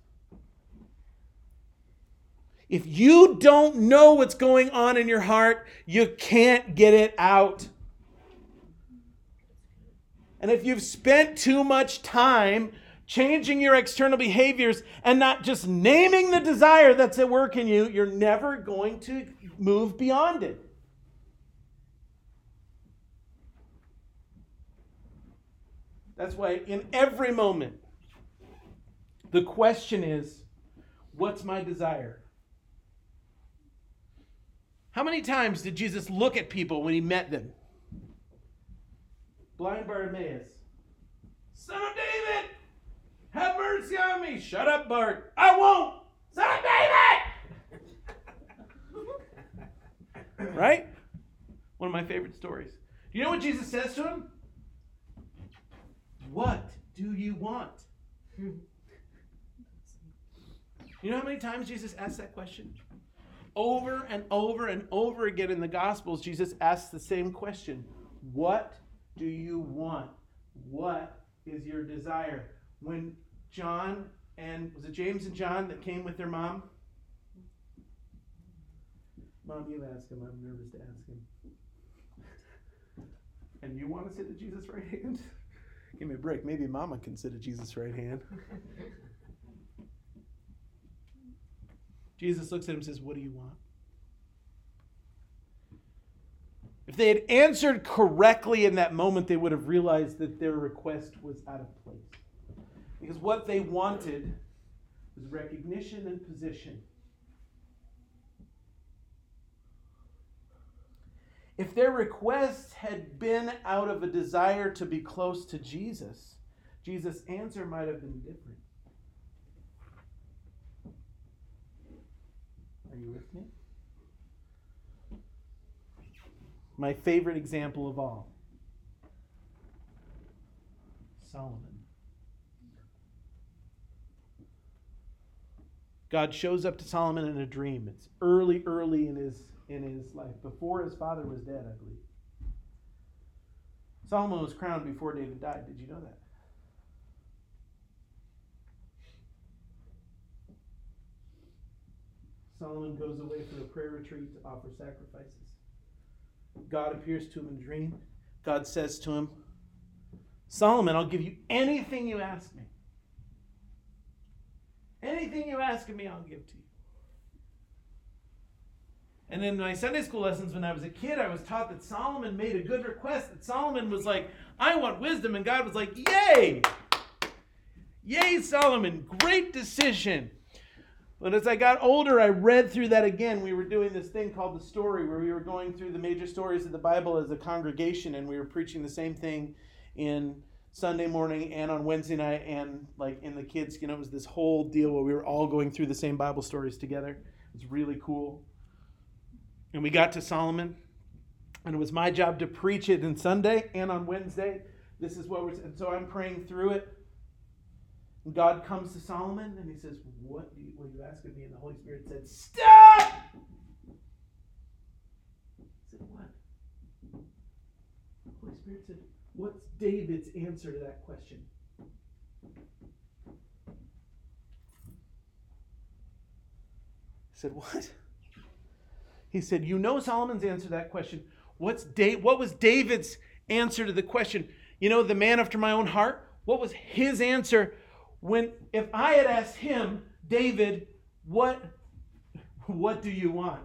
If you don't know what's going on in your heart, you can't get it out. And if you've spent too much time changing your external behaviors and not just naming the desire that's at work in you, you're never going to move beyond it. That's why in every moment, the question is, what's my desire? How many times did Jesus look at people when he met them? Blind Bartimaeus, son of David, have mercy on me. Shut up, Bart. I won't. Son of David! Right? One of my favorite stories. Do you know what Jesus says to him? What do you want? You know how many times Jesus asked that question? Over and over and over again in the Gospels, Jesus asks the same question. What do you want? What is your desire? When John and, was it James and John that came with their mom? Mom, you ask him. I'm nervous to ask him. And you want to sit at Jesus' right hand? Give me a break. Maybe Mama can sit at Jesus' right hand. Jesus looks at him and says, what do you want? If they had answered correctly in that moment, they would have realized that their request was out of place. Because what they wanted was recognition and position. If their request had been out of a desire to be close to Jesus, Jesus' answer might have been different. Are you with me? My favorite example of all, Solomon. God shows up to Solomon in a dream. It's early in his life, before his father was dead, I believe. Solomon was crowned before David died. Did you know that? Solomon goes away from the prayer retreat to offer sacrifices. God appears to him in a dream. God says to him, Solomon, I'll give you anything you ask me. Anything you ask of me, I'll give to you. And in my Sunday school lessons when I was a kid, I was taught that Solomon made a good request, that Solomon was like, I want wisdom, and God was like, yay! Yay, Solomon, great decision. But as I got older, I read through that again. We were doing this thing called The Story, where we were going through the major stories of the Bible as a congregation, and we were preaching the same thing in Sunday morning and on Wednesday night, and like in the kids, you know, it was this whole deal where we were all going through the same Bible stories together. It was really cool. And we got to Solomon, and it was my job to preach it on Sunday and on Wednesday. This is what we're, and so I'm praying through it. And God comes to Solomon, and he says, what do you, will you ask of me? And the Holy Spirit said, stop! I said, what? The Holy Spirit said, what's David's answer to that question? I said, what? He said, you know Solomon's answer to that question. What was David's answer to the question? You know, the man after my own heart? What was his answer when, if I had asked him, David, what do you want?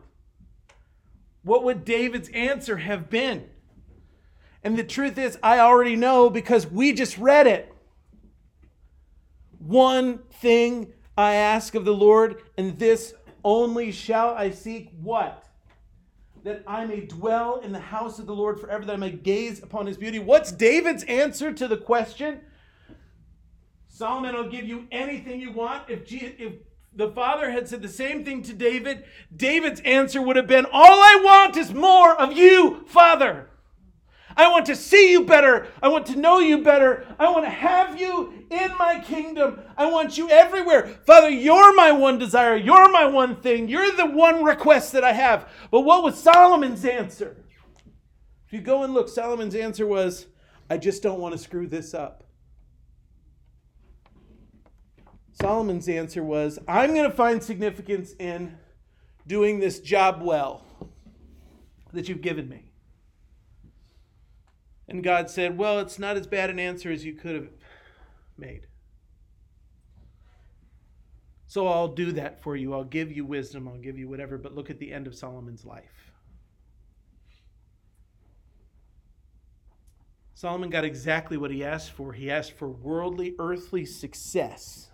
What would David's answer have been? And the truth is, I already know because we just read it. One thing I ask of the Lord, and this only shall I seek, what? That I may dwell in the house of the Lord forever, that I may gaze upon his beauty. What's David's answer to the question? Solomon, I'll give you anything you want. If the father had said the same thing to David, David's answer would have been, all I want is more of you, Father. I want to see you better. I want to know you better. I want to have you in my kingdom. I want you everywhere. Father, you're my one desire. You're my one thing. You're the one request that I have. But what was Solomon's answer? If you go and look, Solomon's answer was, I just don't want to screw this up. Solomon's answer was, I'm going to find significance in doing this job well that you've given me. And God said, well, it's not as bad an answer as you could have made. So I'll do that for you. I'll give you wisdom. I'll give you whatever. But look at the end of Solomon's life. Solomon got exactly what he asked for. He asked for worldly, earthly success.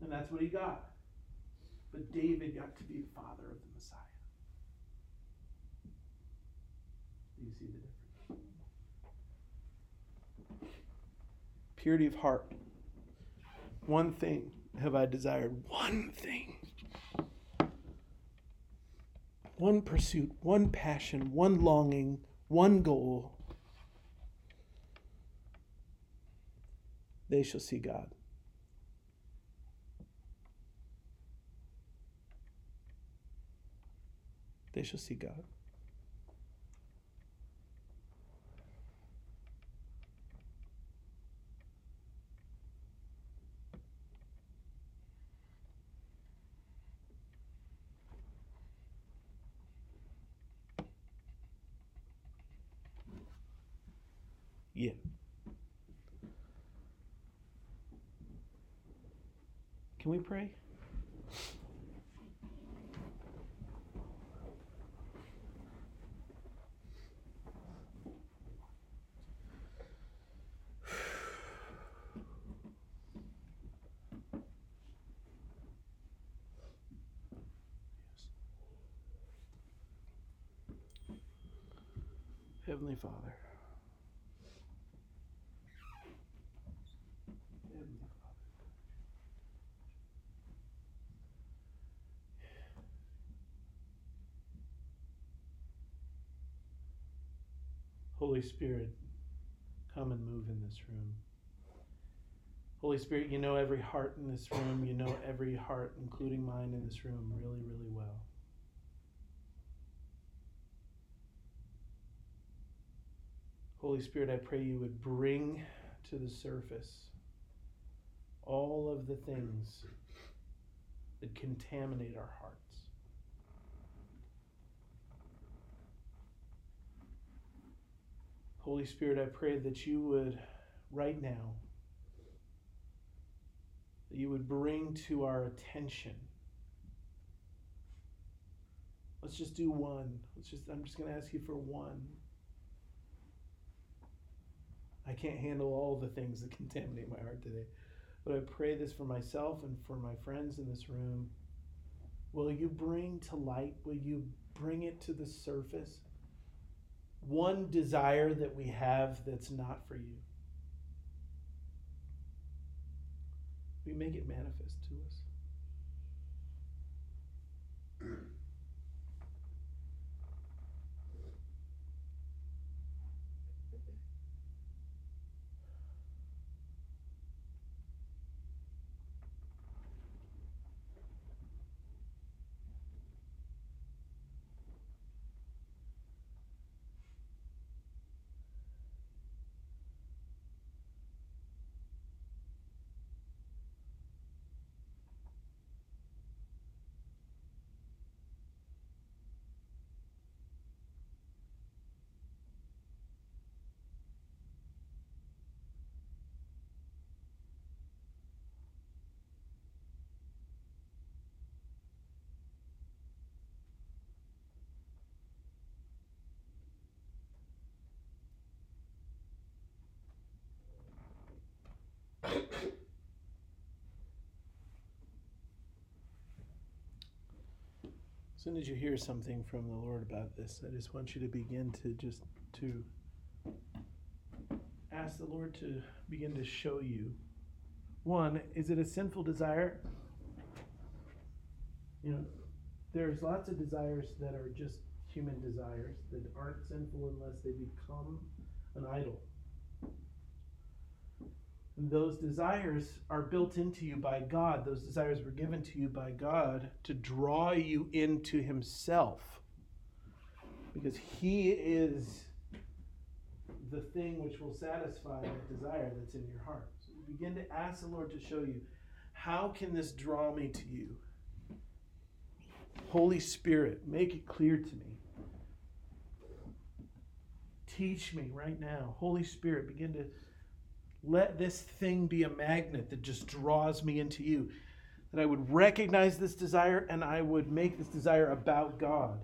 And that's what he got. But David got to be the father of the Messiah. You see the difference. Purity of heart. One thing have I desired. One thing. One pursuit, one passion, one longing, one goal. They shall see God. They shall see God. Yeah. Can we pray? Heavenly Father. Holy Spirit, come and move in this room. Holy Spirit, you know every heart in this room. You know every heart, including mine, in this room really, really well. Holy Spirit, I pray you would bring to the surface all of the things that contaminate our hearts. Holy Spirit, I pray that you would, right now, that you would bring to our attention. Let's just do one. I'm just going to ask you for one. I can't handle all the things that contaminate my heart today. But I pray this for myself and for my friends in this room. Will you bring to light, will you bring it to the surface, one desire that we have that's not for you? We make it manifest to us. As soon as you hear something from the Lord about this, I just want you to begin to just ask the Lord to begin to show you. One, is it a sinful desire? You know, there's lots of desires that are just human desires that aren't sinful unless they become an idol. And those desires are built into you by God. Those desires were given to you by God to draw you into himself, because he is the thing which will satisfy that desire that's in your heart. So you begin to ask the Lord to show you, how can this draw me to you? Holy Spirit, make it clear to me. Teach me right now. Holy Spirit, begin to let this thing be a magnet that just draws me into you, that I would recognize this desire and I would make this desire about God.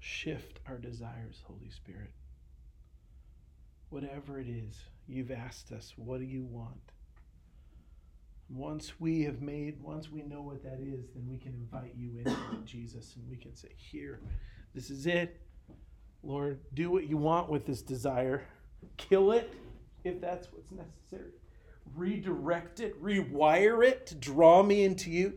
Shift our desires, Holy Spirit. Whatever it is you've asked us, what do you want? Once we know what that is, then we can invite you in, Jesus, and we can say, here, this is it. Lord, do what you want with this desire. Kill it if that's what's necessary. Redirect it, rewire it to draw me into you.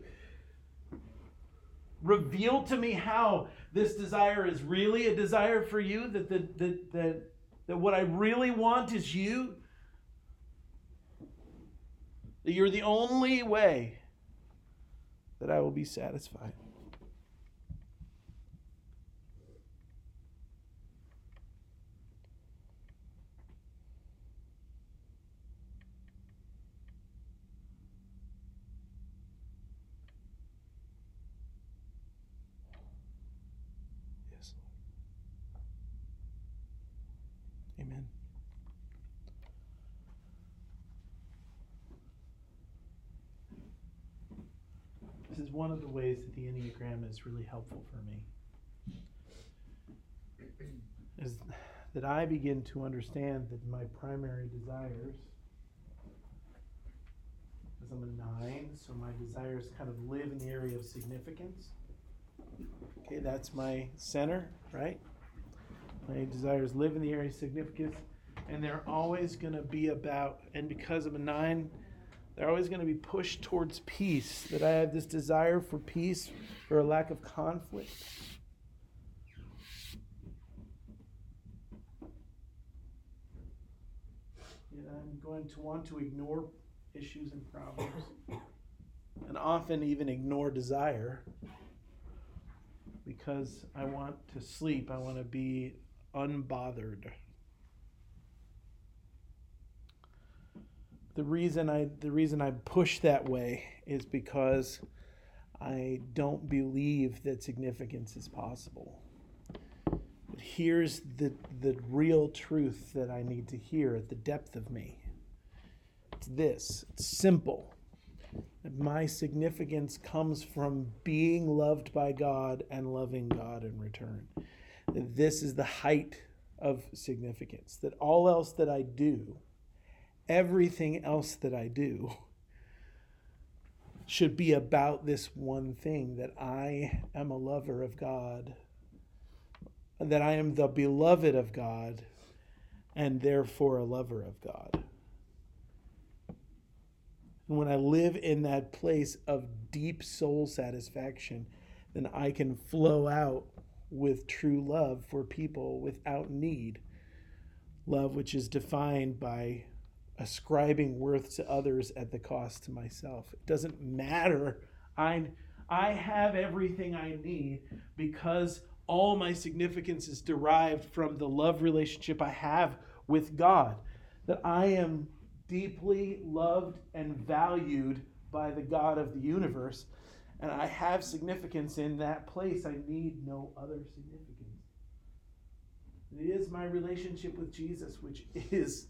Reveal to me how this desire is really a desire for you, that what I really want is you, that you're the only way that I will be satisfied. Amen. This is one of the ways that the Enneagram is really helpful for me, is that I begin to understand that my primary desires, because I'm a 9, so my desires kind of live in the area of significance. Okay, that's my center, right? My desires live in the area of significance, and they're always going to be about, and because I'm a 9, They're always going to be pushed towards peace, that I have this desire for peace or a lack of conflict. And I'm going to want to ignore issues and problems, and often even ignore desire, because I want to sleep, I want to be unbothered. The reason I push that way is because I don't believe that significance is possible. But here's the real truth that I need to hear at the depth of me. It's this. It's simple. That my significance comes from being loved by God and loving God in return. That this is the height of significance. That all else that I do, everything else that I do, should be about this one thing, that I am a lover of God, that I am the beloved of God, and therefore a lover of God. And when I live in that place of deep soul satisfaction, then I can flow out with true love for people without need. Love which is defined by ascribing worth to others at the cost to myself. It doesn't matter. I have everything I need because all my significance is derived from the love relationship I have with God. That I am deeply loved and valued by the God of the universe, and I have significance in that place. I need no other significance. It is my relationship with Jesus which is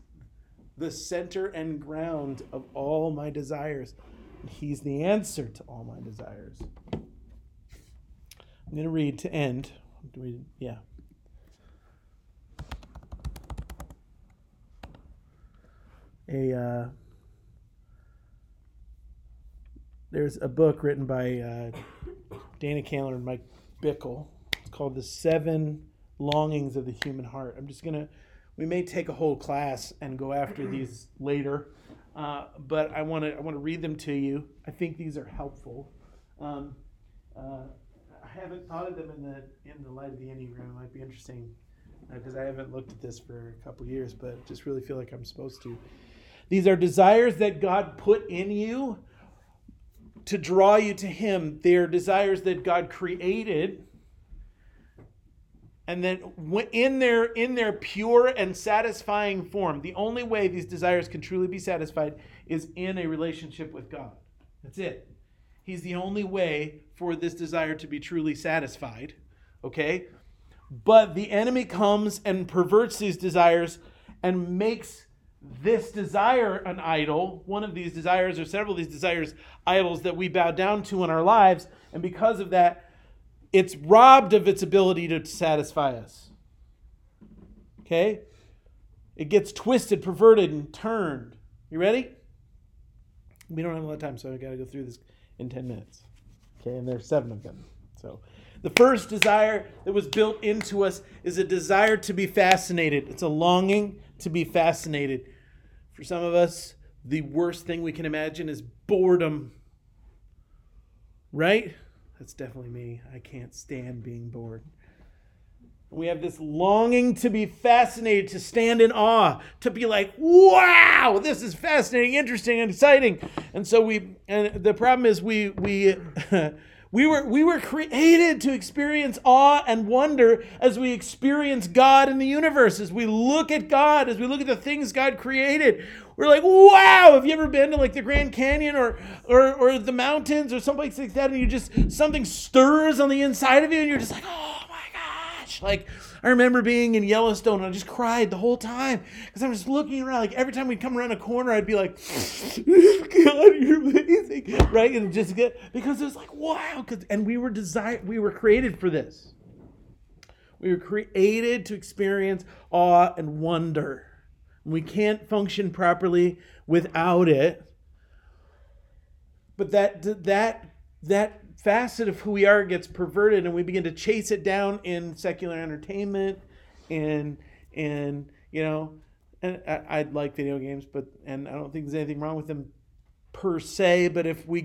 the center and ground of all my desires. He's the answer to all my desires. I'm going to read to end. There's a book written by Dana Candler and Mike Bickle. It's called The Seven Longings of the Human Heart. We may take a whole class and go after these later, but I want to read them to you. I think these are helpful. I haven't thought of them in the light of the Enneagram. It might be interesting, because I haven't looked at this for a couple years, but just really feel like I'm supposed to. These are desires that God put in you to draw you to Him. They are desires that God created, and then in their pure and satisfying form. The only way these desires can truly be satisfied is in a relationship with God. That's it. He's the only way for this desire to be truly satisfied. Okay? But the enemy comes and perverts these desires and makes this desire an idol, one of these desires or several of these desires, idols that we bow down to in our lives. And because of that, it's robbed of its ability to satisfy us. Okay? It gets twisted, perverted, and turned. You ready? We don't have a lot of time, so I got to go through this in 10 minutes. Okay, and there's 7 of them. So the first desire that was built into us is a desire to be fascinated. It's a longing to be fascinated. For some of us, the worst thing we can imagine is boredom. Right? That's definitely me. I can't stand being bored. We have this longing to be fascinated, to stand in awe, to be like, wow, this is fascinating, interesting, and exciting. And so the problem is We were created to experience awe and wonder as we experience God in the universe, as we look at God, as we look at the things God created. We're like, wow, have you ever been to like the Grand Canyon or the mountains or someplace like that, and something stirs on the inside of you and you're just like, oh my gosh. Like, I remember being in Yellowstone and I just cried the whole time because I'm just looking around. Like every time we'd come around a corner, I'd be like, God, you're amazing, right? And just because it was like, wow. And we were created for this. We were created to experience awe and wonder. We can't function properly without it. But that facet of who we are gets perverted, and we begin to chase it down in secular entertainment and I'd like video games, but I don't think there's anything wrong with them per se, but if we,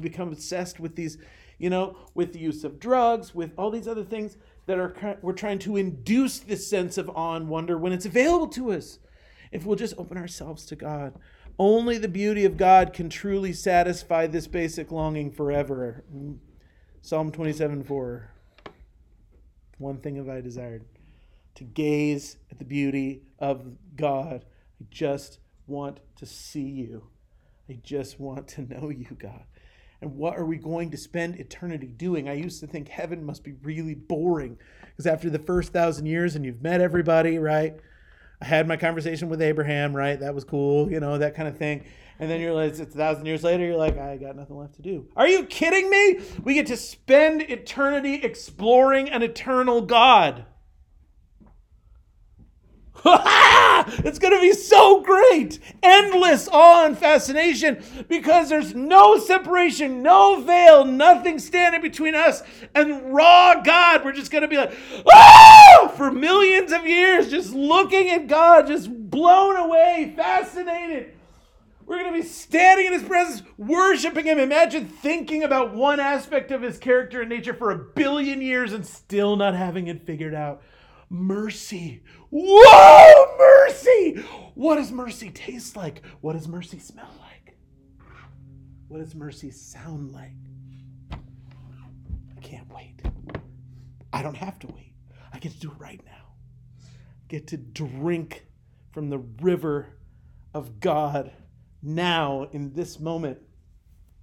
become obsessed with these, with the use of drugs, with all these other things that are, we're trying to induce this sense of awe and wonder when it's available to us. If we'll just open ourselves to God. Only the beauty of God can truly satisfy this basic longing forever. Psalm 27:4. One thing have I desired, to gaze at the beauty of God. I just want to see you. I just want to know you, God. And what are we going to spend eternity doing? I used to think heaven must be really boring, because after the first 1,000 years and you've met everybody, right? I had my conversation with Abraham, right? That was cool, that kind of thing. And then you realize it's 1,000 years later, you're like, I got nothing left to do. Are you kidding me? We get to spend eternity exploring an eternal God. It's going to be so great. Endless awe and fascination, because there's no separation, no veil, nothing standing between us and raw God. We're just going to be like, oh, for millions of years, just looking at God, just blown away, fascinated. We're going to be standing in his presence, worshiping him. Imagine thinking about one aspect of his character and nature for 1 billion years and still not having it figured out. Mercy. Whoa, mercy! What does mercy taste like? What does mercy smell like? What does mercy sound like? I can't wait. I don't have to wait. I get to do it right now. I get to drink from the river of God now in this moment.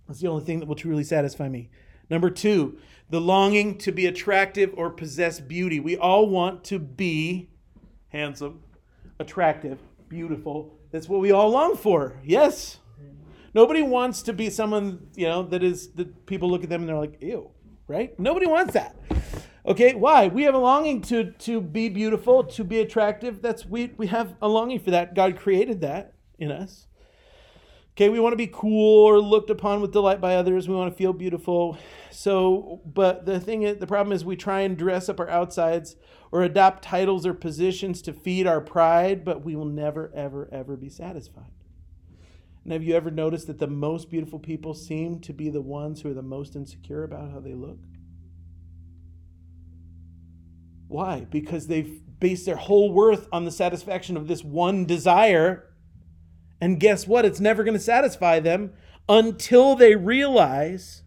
That's the only thing that will truly satisfy me. Number two, the longing to be attractive or possess beauty. We all want to be handsome, attractive, beautiful. That's what we all long for. Yes. Nobody wants to be someone, that people look at them and they're like, ew, right? Nobody wants that. Okay, why? We have a longing to be beautiful, to be attractive. We have a longing for that. God created that in us. Okay, we want to be cool or looked upon with delight by others. We want to feel beautiful. So, but the problem is we try and dress up our outsides or adopt titles or positions to feed our pride, but we will never, ever, ever be satisfied. And have you ever noticed that the most beautiful people seem to be the ones who are the most insecure about how they look? Why? Because they've based their whole worth on the satisfaction of this one desire. And guess what? It's never going to satisfy them until they realize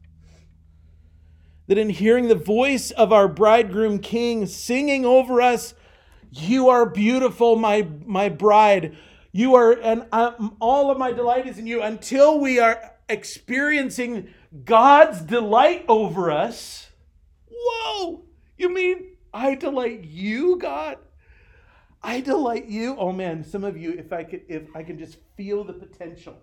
that in hearing the voice of our bridegroom king singing over us, you are beautiful, my bride. You are, and all of my delight is in you. Until we are experiencing God's delight over us. Whoa! You mean I delight you, God? I delight you. Oh man, some of you, if I can just feel the potential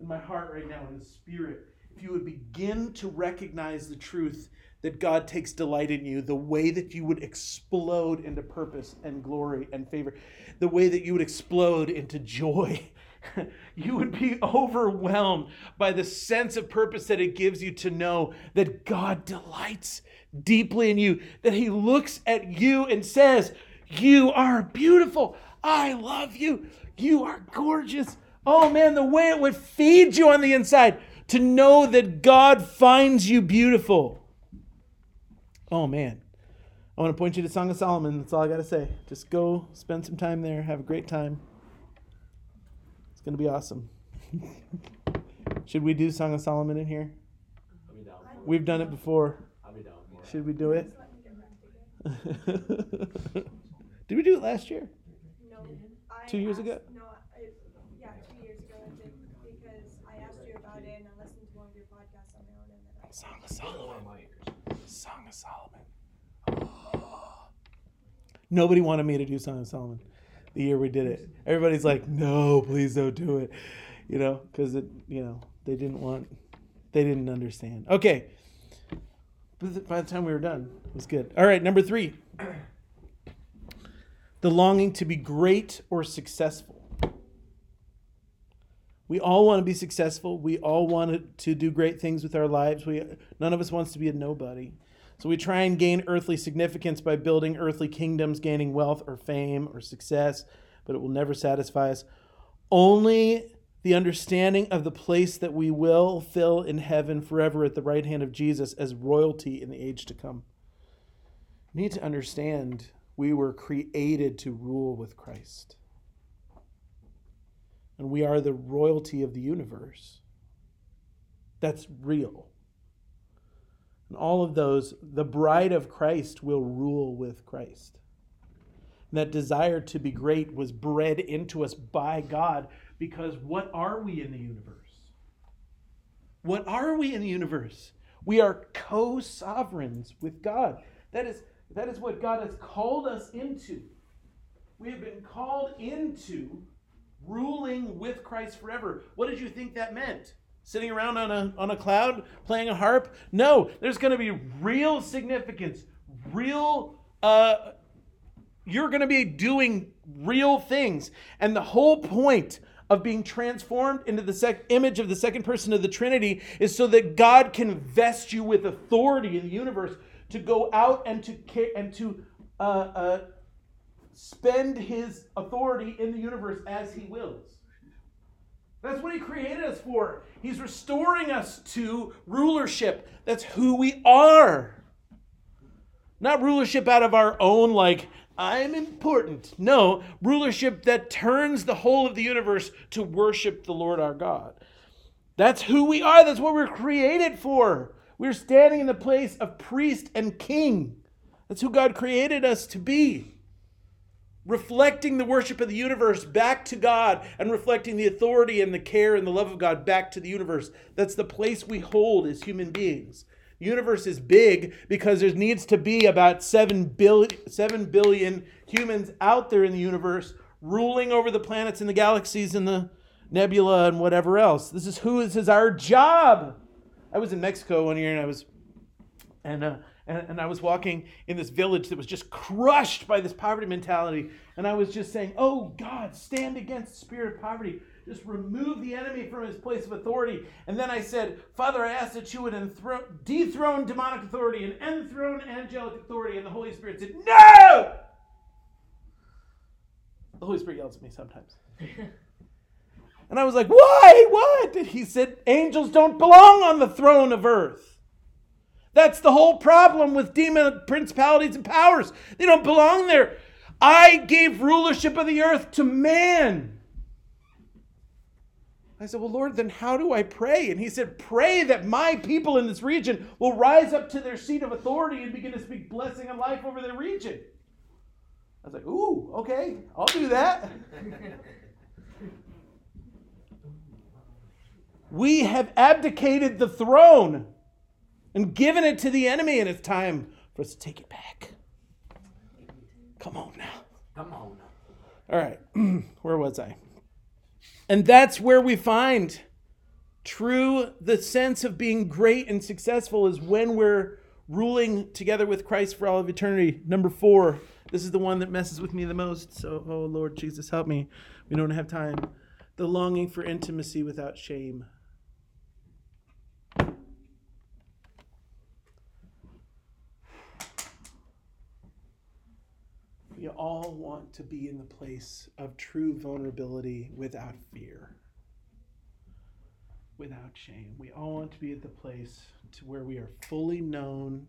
in my heart right now, in the spirit, if you would begin to recognize the truth that God takes delight in you, the way that you would explode into purpose and glory and favor, the way that you would explode into joy. You would be overwhelmed by the sense of purpose that it gives you to know that God delights deeply in you, that he looks at you and says, you are beautiful. I love you. You are gorgeous. Oh man, the way it would feed you on the inside to know that God finds you beautiful. Oh man, I want to point you to Song of Solomon. That's all I got to say. Just go spend some time there. Have a great time. It's going to be awesome. Should we do Song of Solomon in here? We've done it before. Should we do it? Did we do it last year? No. 2 years ago? No. 2 years ago I did, because I asked you about it and I listened to one of your podcasts on my own. Song of Solomon. Song of Solomon. Oh. Nobody wanted me to do Song of Solomon the year we did it. Everybody's like, no, please don't do it. Because they didn't understand. Okay. By the time we were done, it was good. All right, number three. The longing to be great or successful. We all want to be successful. We all want to do great things with our lives. None of us wants to be a nobody. So we try and gain earthly significance by building earthly kingdoms, gaining wealth or fame or success, but it will never satisfy us. Only the understanding of the place that we will fill in heaven forever at the right hand of Jesus as royalty in the age to come. We need to understand we were created to rule with Christ. And we are the royalty of the universe. That's real. And all of those, the bride of Christ will rule with Christ. And that desire to be great was bred into us by God, because what are we in the universe? What are we in the universe? We are co-sovereigns with God. That is what God has called us into. We have been called into ruling with Christ forever. What did you think that meant? Sitting around on a cloud playing a harp? No, there's going to be real significance, real, you're going to be doing real things. And the whole point of being transformed into the image of the second person of the Trinity is so that God can vest you with authority in the universe to go out and to spend his authority in the universe as he wills. That's what he created us for. He's restoring us to rulership. That's who we are. Not rulership out of our own, like, I'm important. No, rulership that turns the whole of the universe to worship the Lord our God. That's who we are. That's what we're created for. We're standing in the place of priest and king. That's who God created us to be. Reflecting the worship of the universe back to God and reflecting the authority and the care and the love of God back to the universe. That's the place we hold as human beings. The universe is big because there needs to be about 7 billion humans out there in the universe ruling over the planets and the galaxies and the nebula and whatever else. This is our job. I was in Mexico one year and I was walking in this village that was just crushed by this poverty mentality. And I was just saying, oh, God, stand against the spirit of poverty. Just remove the enemy from his place of authority. And then I said, Father, I ask that you would dethrone demonic authority and enthrone angelic authority. And the Holy Spirit said, no! The Holy Spirit yells at me sometimes. And I was like, why? What? And he said, angels don't belong on the throne of earth. That's the whole problem with demon principalities and powers. They don't belong there. I gave rulership of the earth to man. I said, well, Lord, then how do I pray? And he said, pray that my people in this region will rise up to their seat of authority and begin to speak blessing and life over their region. I was like, ooh, okay, I'll do that. We have abdicated the throne and giving it to the enemy, and it's time for us to take it back. Come on now. Come on now. All right, where was I? And that's where we find the sense of being great and successful is when we're ruling together with Christ for all of eternity. Number 4, this is the one that messes with me the most, so, oh, Lord Jesus, help me. We don't have time. The longing for intimacy without shame. We all want to be in the place of true vulnerability without fear, without shame. We all want to be at the place to where we are fully known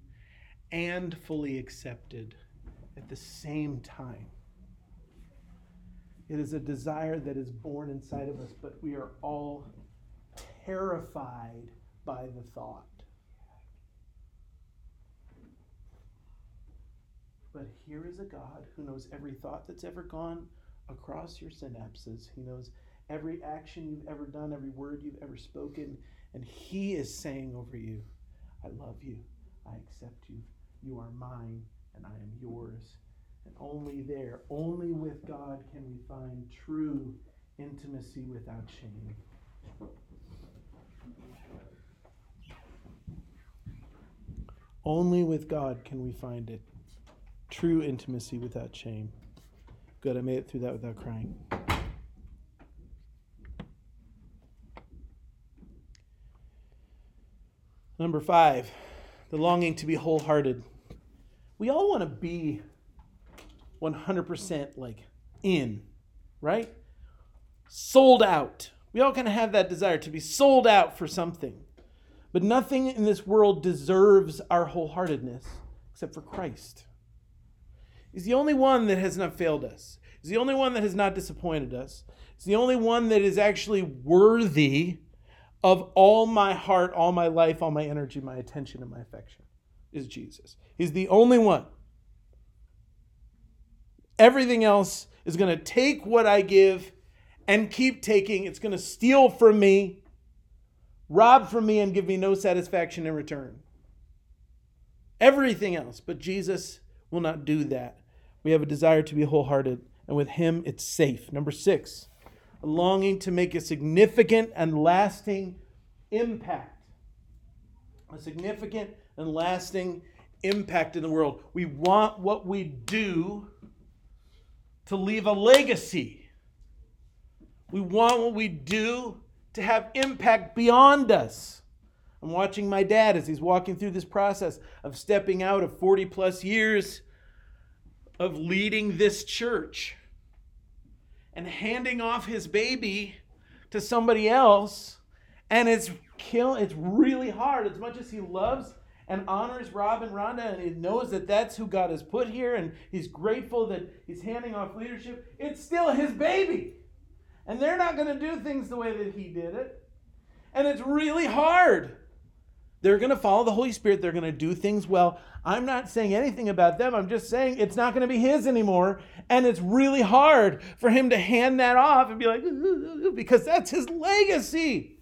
and fully accepted at the same time. It is a desire that is born inside of us, but we are all terrified by the thought. But here is a God who knows every thought that's ever gone across your synapses. He knows every action you've ever done, every word you've ever spoken. And he is saying over you, I love you. I accept you. You are mine and I am yours. And only there, only with God can we find true intimacy without shame. Only with God can we find it. True intimacy without shame. Good, I made it through that without crying. Number 5, the longing to be wholehearted. We all want to be 100% like in, right? Sold out. We all kind of have that desire to be sold out for something. But nothing in this world deserves our wholeheartedness except for Christ. He's the only one that has not failed us. He's the only one that has not disappointed us. He's the only one that is actually worthy of all my heart, all my life, all my energy, my attention, and my affection is Jesus. He's the only one. Everything else is going to take what I give and keep taking. It's going to steal from me, rob from me, and give me no satisfaction in return. Everything else, but Jesus will not do that. We have a desire to be wholehearted, and with him it's safe. Number 6, a longing to make a significant and lasting impact. A significant and lasting impact in the world. We want what we do to leave a legacy. We want what we do to have impact beyond us. I'm watching my dad as he's walking through this process of stepping out of 40 plus years of leading this church and handing off his baby to somebody else. And it's really hard. As much as he loves and honors Rob and Rhonda, and he knows that that's who God has put here, and he's grateful that he's handing off leadership, it's still his baby. And they're not going to do things the way that he did it. And it's really hard. They're going to follow the Holy Spirit. They're going to do things well. I'm not saying anything about them. I'm just saying it's not going to be his anymore. And it's really hard for him to hand that off and be like, because that's his legacy.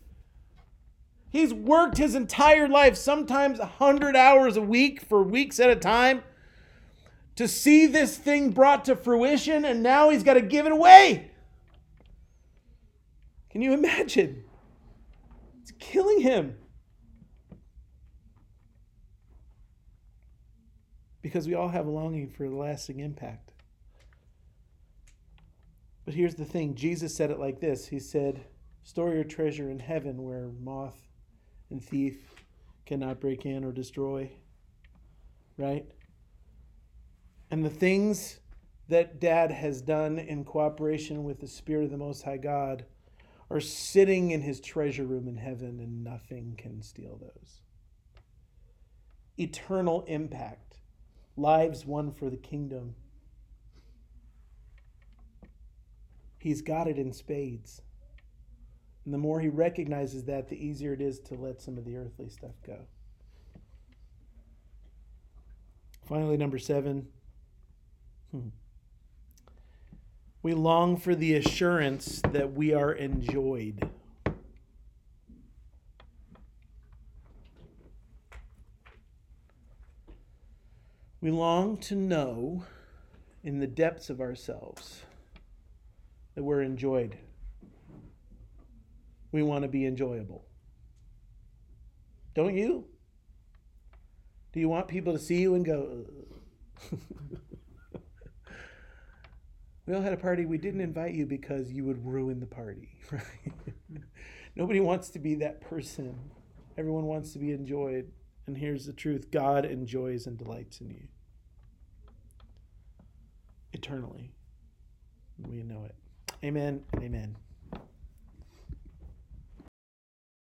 He's worked his entire life, sometimes 100 hours a week for weeks at a time, to see this thing brought to fruition. And now he's got to give it away. Can you imagine? It's killing him. Because we all have a longing for the lasting impact. But here's the thing. Jesus said it like this. He said, store your treasure in heaven where moth and thief cannot break in or destroy. Right? And the things that Dad has done in cooperation with the Spirit of the Most High God are sitting in his treasure room in heaven, and nothing can steal those. Eternal impact. Lives won for the kingdom. He's got it in spades. And the more he recognizes that, the easier it is to let some of the earthly stuff go. Finally, number 7. We long for the assurance that we are enjoyed. We long to know in the depths of ourselves that we're enjoyed. We want to be enjoyable. Don't you? Do you want people to see you and go, ugh? We all had a party. We didn't invite you because you would ruin the party, right? Nobody wants to be that person. Everyone wants to be enjoyed. And here's the truth. God enjoys and delights in you. Eternally. We know it. Amen. Amen.